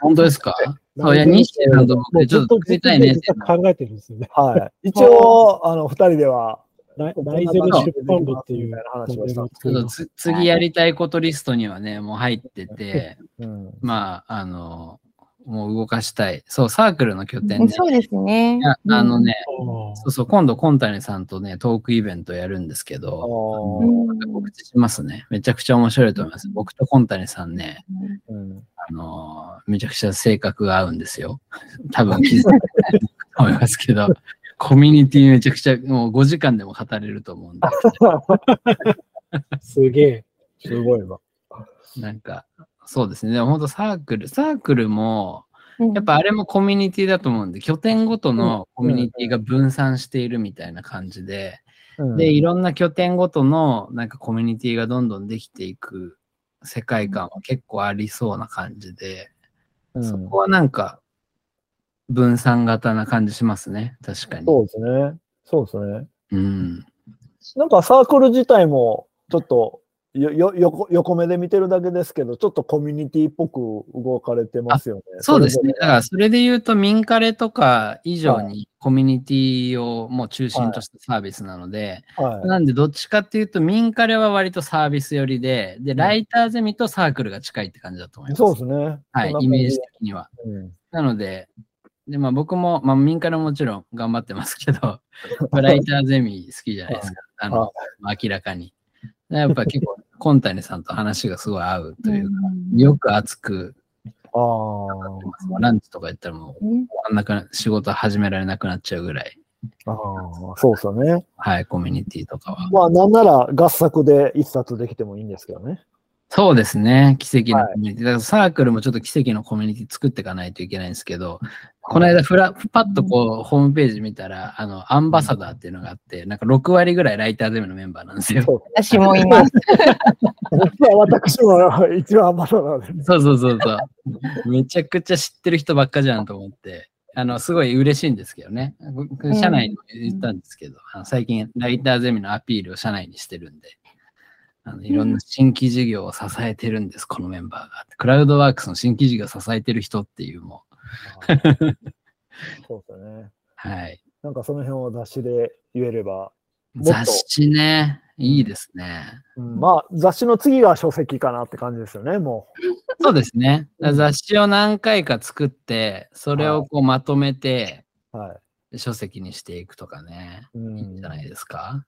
本当ですか？そう、いや、西さんと僕、ちょっと作りたいね。考えてるんですよね。はい。一応、2人では。次やりたいことリストにはね、もう入ってて、まあ、もう動かしたい。そう、サークルの拠点で。そうですね。そう、今度、コンタニさんとね、トークイベントやるんですけど、告知しますね。めちゃくちゃ面白いと思います。僕とコンタニさんね、めちゃくちゃ性格が合うんですよ。多分気づいてないと思いますけど。コミュニティめちゃくちゃ、もう5時間でも語れると思うんだけど。すげえ。すごいわ。なんか、そうですね。でも本当サークルも、やっぱあれもコミュニティだと思うんで、拠点ごとのコミュニティが分散しているみたいな感じで、で、いろんな拠点ごとのなんかコミュニティがどんどんできていく世界観は結構ありそうな感じで、そこはなんか、分散型な感じしますね。確かに。そうですね。なんかサークル自体も、ちょっと横目で見てるだけですけど、ちょっとコミュニティっぽく動かれてますよね。そうですね。だからそれで言うと、民カレとか以上にコミュニティをもう中心としたサービスなので、なんでどっちかっていうと、民カレは割とサービス寄りで、で、ライターゼミとサークルが近いって感じだと思います。そうですね。はい、イメージ的には。なので、で、まあ僕も、まあ民からもちろん頑張ってますけど、ライターゼミ好きじゃないですか。明らかに。やっぱ結構、コンタニさんと話がすごい合うというか、よく熱く、ランチとか行ったらもう、仕事始められなくなっちゃうぐらい。そうですよね。はい、コミュニティとかは。まあなんなら合作で一冊できてもいいんですけどね。そうですね。奇跡のコミュニティ。だからサークルもちょっと奇跡のコミュニティ作っていかないといけないんですけど、この間パッとこう、ホームページ見たら、アンバサダーっていうのがあって、なんか6割ぐらいライターゼミのメンバーなんですよ。私もいます。私も一応アンバサダーです。そう。めちゃくちゃ知ってる人ばっかじゃんと思って。すごい嬉しいんですけどね。社内に言ったんですけど、最近ライターゼミのアピールを社内にしてるんで、いろんな新規事業を支えてるんです、このメンバーが。クラウドワークスの新規事業を支えてる人っていうもう。そうだね。はい。なんかその辺を雑誌で言えれば。雑誌ね。いいですね。まあ、雑誌の次が書籍かなって感じですよね、もう。そうですね。雑誌を何回か作って、それをこうまとめて、はい、書籍にしていくとかね、いいんじゃないですか。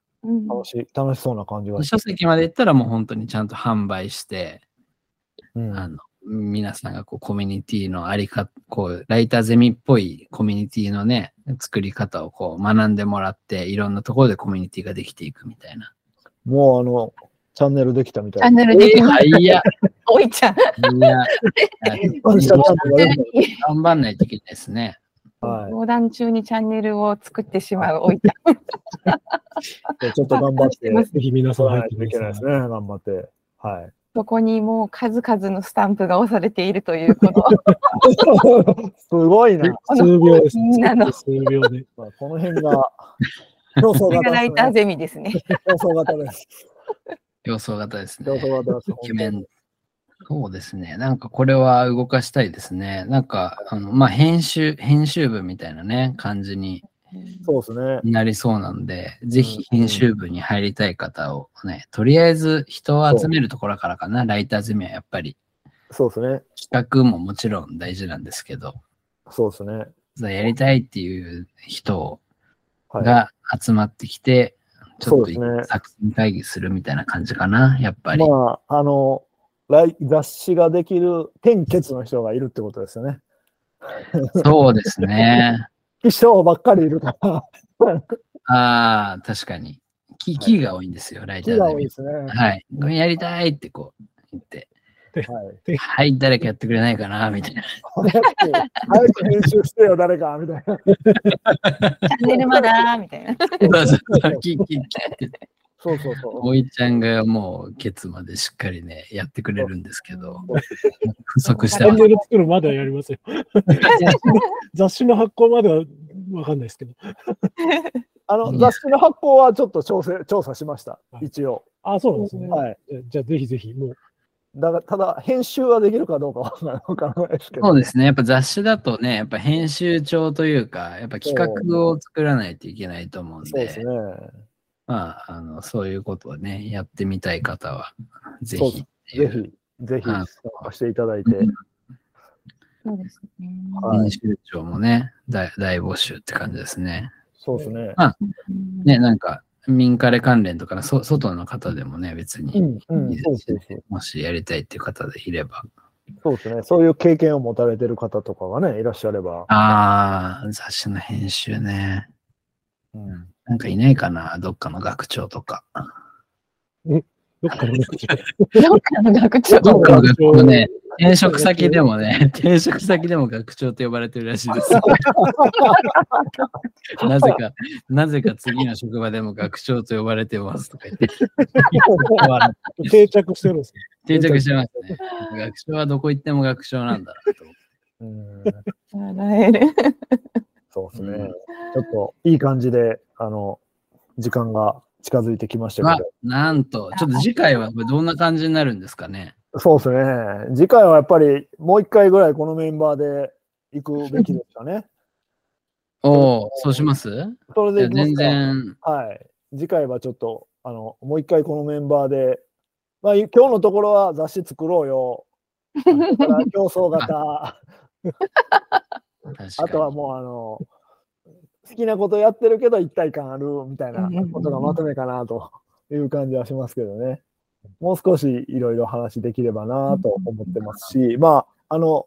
楽しそうな感じが。書籍までいったらもう本当にちゃんと販売して、皆さんがこうコミュニティのありか、こう、ライターゼミっぽいコミュニティのね、作り方をこう学んでもらって、いろんなところでコミュニティができていくみたいな。もうチャンネルできたみたいな。チャンネルできた。いや。おいちゃん。いや。頑張んないといけないですね。横断中にチャンネルを作ってしまうおいちゃん。ちょっと頑張って、ぜひ皆さん入っていけないですね。頑張って。はい。そこにもう数々のスタンプが押されているという、この。すごいな。数秒です。みんなの。数秒で。この辺が。競争型ライターゼミですね。競争型ですね。そうですね。なんかこれは動かしたいですね。なんか、まあ、編集部みたいなね、感じになりそうなんで、ぜひ編集部に入りたい方をね、とりあえず人を集めるところからかな、ライターゼミはやっぱり。そうですね。企画ももちろん大事なんですけど、そうですね。やりたいっていう人を、が集まってきて、ちょっと作戦会議するみたいな感じかな、やっぱり。まあ、雑誌ができる天傑の人がいるってことですよね。そうですね。秘書ばっかりいるから。ああ、確かに。キーが多いんですよ、ライターで。キーが多いですね。はい。やりたいってこう言って。はい、誰かやってくれないかなみたいな。早く編集してよ、誰かみたいな。チャンネルまだみたいな。そう。おいちゃんがもう、ケツまでしっかりね、やってくれるんですけど、不足してます。チャンネル作るまではやりますよ。雑誌の発行までは分かんないですけど。雑誌の発行はちょっと調査しました、一応。あ、そうなんですね。じゃあ、ぜひぜひ、もう。だからただ、編集はできるかどうかは分からないですけど。そうですね。やっぱ雑誌だとね、やっぱ編集長というか、やっぱ企画を作らないといけないと思うんで、そうですね。まあ、そういうことをね、やってみたい方は、ぜひ。ぜひ、していただいて。そうですね。編集長もね、大募集って感じですね。そうですね。まあ、ね、なんか、民カレ関連とか、外の方でもね、別に、もしやりたいっていう方でいれば。そうですね。そういう経験を持たれてる方とかがね、いらっしゃれば。ああ、雑誌の編集ね。なんかいないかな、どっかの学長とか。どっかの学長ね。転職先でも学長と呼ばれてるらしいです。なぜか次の職場でも学長と呼ばれてますとか言って。定着してるんですね。定着してますね。学長はどこ行っても学長なんだと。そうですね。ちょっといい感じで、時間が近づいてきましたけど。なんと、ちょっと次回はどんな感じになるんですかね。そうですね。次回はやっぱりもう一回ぐらいこのメンバーで行くべきですかね。おお、そうします?それで全然。はい。次回はちょっと、もう一回このメンバーで、まあ、今日のところは雑誌作ろうよ。競争型。あとはもう、好きなことやってるけど一体感あるみたいなことがまとめかなという感じはしますけどね。もう少しいろいろ話できればなと思ってますし、まあ、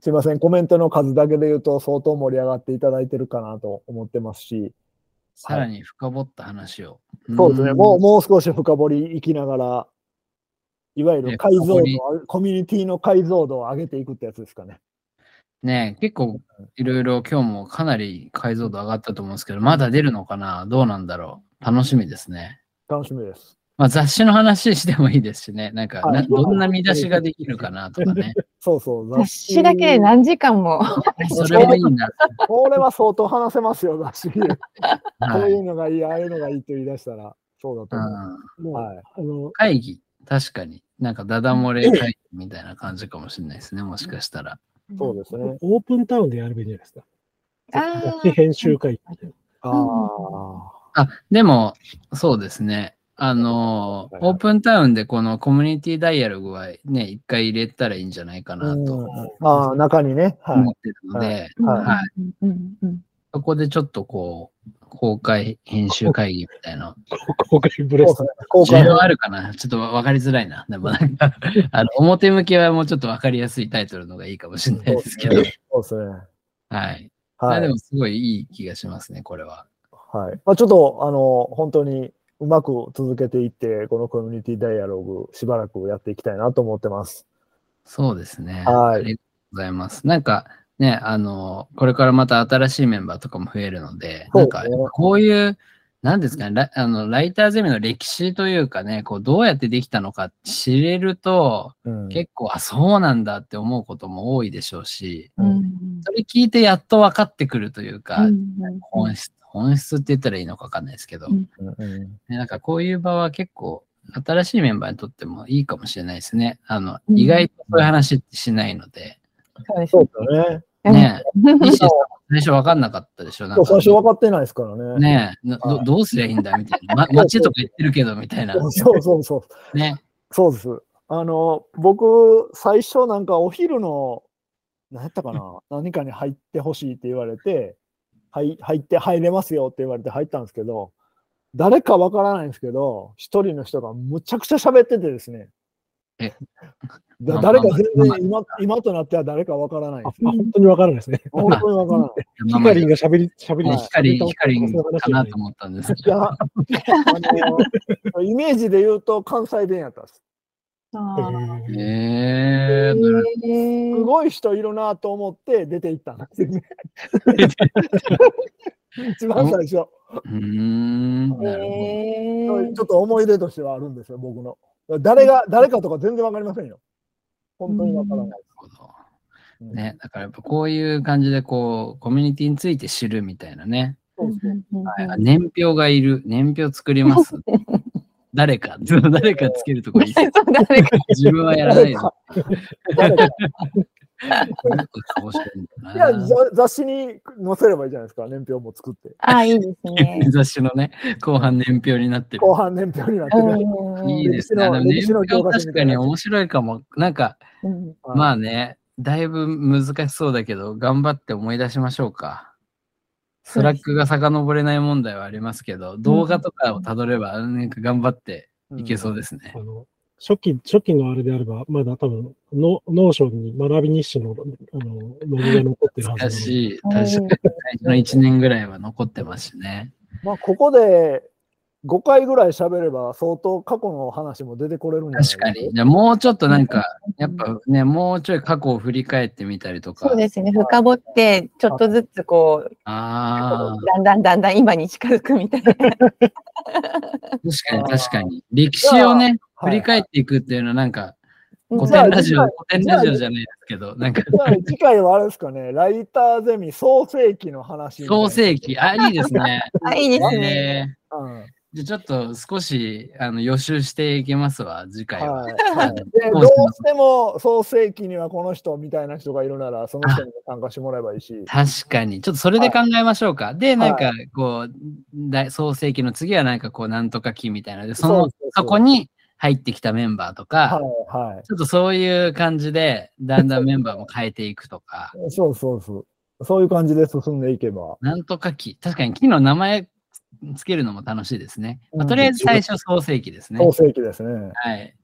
すいません、コメントの数だけで言うと相当盛り上がっていただいてるかなと思ってますし、さらに深掘った話を。そうですね、もう少し深掘りいきながら、いわゆる解像度、コミュニティの解像度を上げていくってやつですかね。ねえ、結構いろいろ今日もかなり解像度上がったと思うんですけど、まだ出るのかな、どうなんだろう、楽しみですね。楽しみです。まあ、雑誌の話してもいいですしね、なんか、はい、どんな見出しができるかなとかね。そうそう、雑誌だけで何時間も。それもいいな。これは相当話せますよ、雑誌。こういうのがいい、ああいうのがいいと言い出したら、そうだと思う。はい、会議、確かに、なんかダダ漏れ会議みたいな感じかもしれないですね、もしかしたら。そうですね。オープンタウンでやるべきじゃないですか。ああ。編集会議。あ、でも、そうですね。オープンタウンでこのコミュニティダイアログはね、一回入れたらいいんじゃないかなと。ああ、中にね。思ってるので、そこでちょっとこう、公開編集会議みたいな。公開ブレス。需要あるかな？ちょっとわかりづらいな。でもなんか、表向きはもうちょっとわかりやすいタイトルの方がいいかもしれないですけど。そうですね。はい。まあでもすごいいい気がしますね、これは。はい。まあちょっと、本当に、うまく続けていって、このコミュニティダイアログ、しばらくやっていきたいなと思ってます。そうですね。はい。ありがとうございます。なんかね、これからまた新しいメンバーとかも増えるので、なんかこういう、なんですかね、ライターゼミの歴史というかね、こうどうやってできたのか知れると、結構、あ、そうなんだって思うことも多いでしょうし、それ聞いてやっと分かってくるというか、本質って言ったらいいのか分かんないですけど、なんかこういう場は結構新しいメンバーにとってもいいかもしれないですね。意外とそういう話ってしないので。そうだね。ねえ。最初分かんなかったでしょ。なんか最初分かってないですからね。ねえ、どうすりゃいいんだみたいな。街とか言ってるけどみたいな。そうそうそう。ね。そうです。僕、最初なんかお昼の、何やったかな、何かに入ってほしいって言われて、入って入れますよって言われて入ったんですけど、誰かわからないんですけど、一人の人がむちゃくちゃ喋っててですね。誰か全然今となっては誰かわからないです。本当にわからないですね。本当にわからない。ヒカリンがヒカリンかなと思ったんですけど。イメージで言うと関西弁やったんです。すごい人いるなと思って出て行ったんですね。一番最初。ちょっと思い出としてはあるんですよ、僕の。誰かとか全然わかりませんよ。本当にわからない。ね、だからやっぱこういう感じでこうコミュニティについて知るみたいなね。年表がいる、年表作ります。誰かつけるとこいい。自分はやらないよ。いや、雑誌に載せればいいじゃないですか、年表も作って。ああ、いいですね。雑誌のね、後半年表になってる。いいですね。年表確かに面白いかも。なんか、まあね、だいぶ難しそうだけど、頑張って思い出しましょうか。スラックが遡れない問題はありますけど、動画とかをたどれば、なんか頑張っていけそうですね。初期のあれであれば、まだ多分、ノーションに学び日誌のノリが残ってるはずです。確かに、最初の1年ぐらいは残ってますしね。まあ、ここで5回ぐらい喋れば、相当過去の話も出てこれるんじゃないですか。確かに。じゃあもうちょっとなんか、やっぱね、もうちょい過去を振り返ってみたりとか。そうですね、深掘って、ちょっとずつこう、だんだん今に近づくみたいな。確かに。歴史をね、振り返っていくっていうのはなんか、古典ラジオじゃないですけど、なんか。次回はあれですかね、ライターゼミ創世記の話。創世記、あ、いいですね。いいですね。じゃちょっと少し予習していきますわ、次回は。どうしても創世記にはこの人みたいな人がいるなら、その人に参加してもらえばいいし。確かに、ちょっとそれで考えましょうか。で、なんかこう、創世記の次はなんかこう、なんとか記みたいなので、そこに入ってきたメンバーとか、ちょっとそういう感じで、だんだんメンバーも変えていくとか。そういう感じで進んでいけば。なんとか記、確かに記の名前、つけるのも楽しいですね。とりあえず最初創世記ですね。創世記ですね。はい。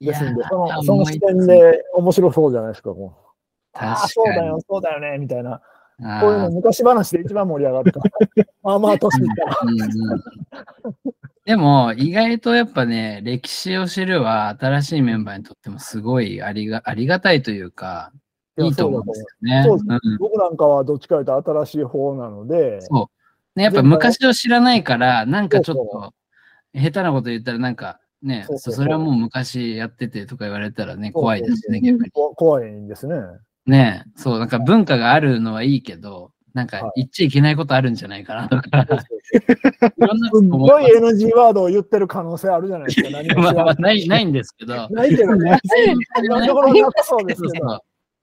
ですので、その視点で面白そうじゃないですか。確かに。そうだよねみたいな。こういうの昔話で一番盛り上がった。あまあ年いったら。でも意外とやっぱね、歴史を知るは新しいメンバーにとってもすごいありがたいというか、いいと思うんですよね。そうですね、うん。僕なんかはどっちかというと新しい方なので。そう。ね、やっぱ昔を知らないから、なんかちょっと下手なこと言ったらなんか、ね、それはもう昔やっててとか言われたらね、怖いですね、逆に。怖いんですね。ねえ、そう、なんか文化があるのはいいけど、なんか言っちゃいけないことあるんじゃないかなとか、いろんなこと思う。すごい NG ワードを言ってる可能性あるじゃないですか。何もまあ、ないんですけど。ないけどね。いろんなところなくそうですけど。そう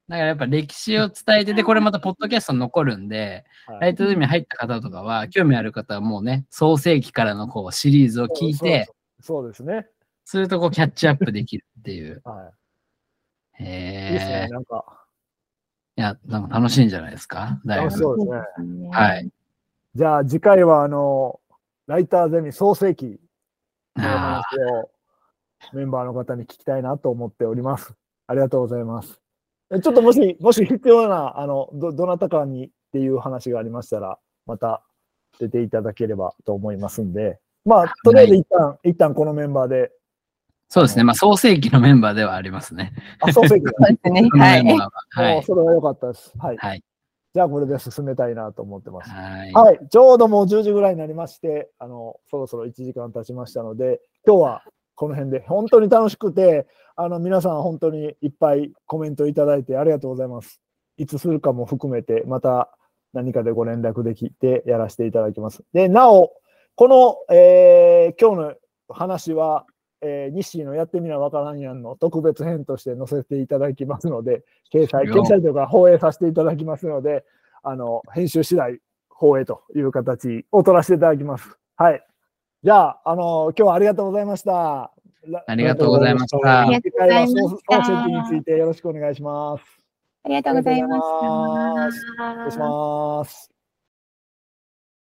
だからやっぱ歴史を伝えてて、これまたポッドキャスト残るんで、ライトズームに入った方とかは、興味ある方はもうね、創世記からのこうシリーズを聞いて、そうですね。するとこうキャッチアップできるっていう。はい。いいですね、なんか。いや、なんか楽しいんじゃないですか。楽しそうですね。はい。じゃあ次回はライターゼミ創世記の話をメンバーの方に聞きたいなと思っております。ありがとうございます。ちょっともし必要などなたかにっていう話がありましたらまた出ていただければと思いますんで、まあとりあえず一旦このメンバーで。そうですね。まあ、創世記のメンバーではありますね。あ、創世記ですね。はい。それは良かったです。はい。はい、じゃあ、これで進めたいなと思ってます。はい。はい。ちょうどもう10時ぐらいになりまして、そろそろ1時間経ちましたので、今日はこの辺で、本当に楽しくて、皆さん本当にいっぱいコメントいただいてありがとうございます。いつするかも含めて、また何かでご連絡できてやらせていただきます。で、なお、この、今日の話は、西のやってみなわからんやんの特別編として載せていただきますので、掲載というか放映させていただきますので、編集次第放映という形を取らせていただきます。はい。じゃあ、今日はありがとうございました。ありがとうございました。次回は創世記についてよろしくお願いします。ありがとうございました。失礼します。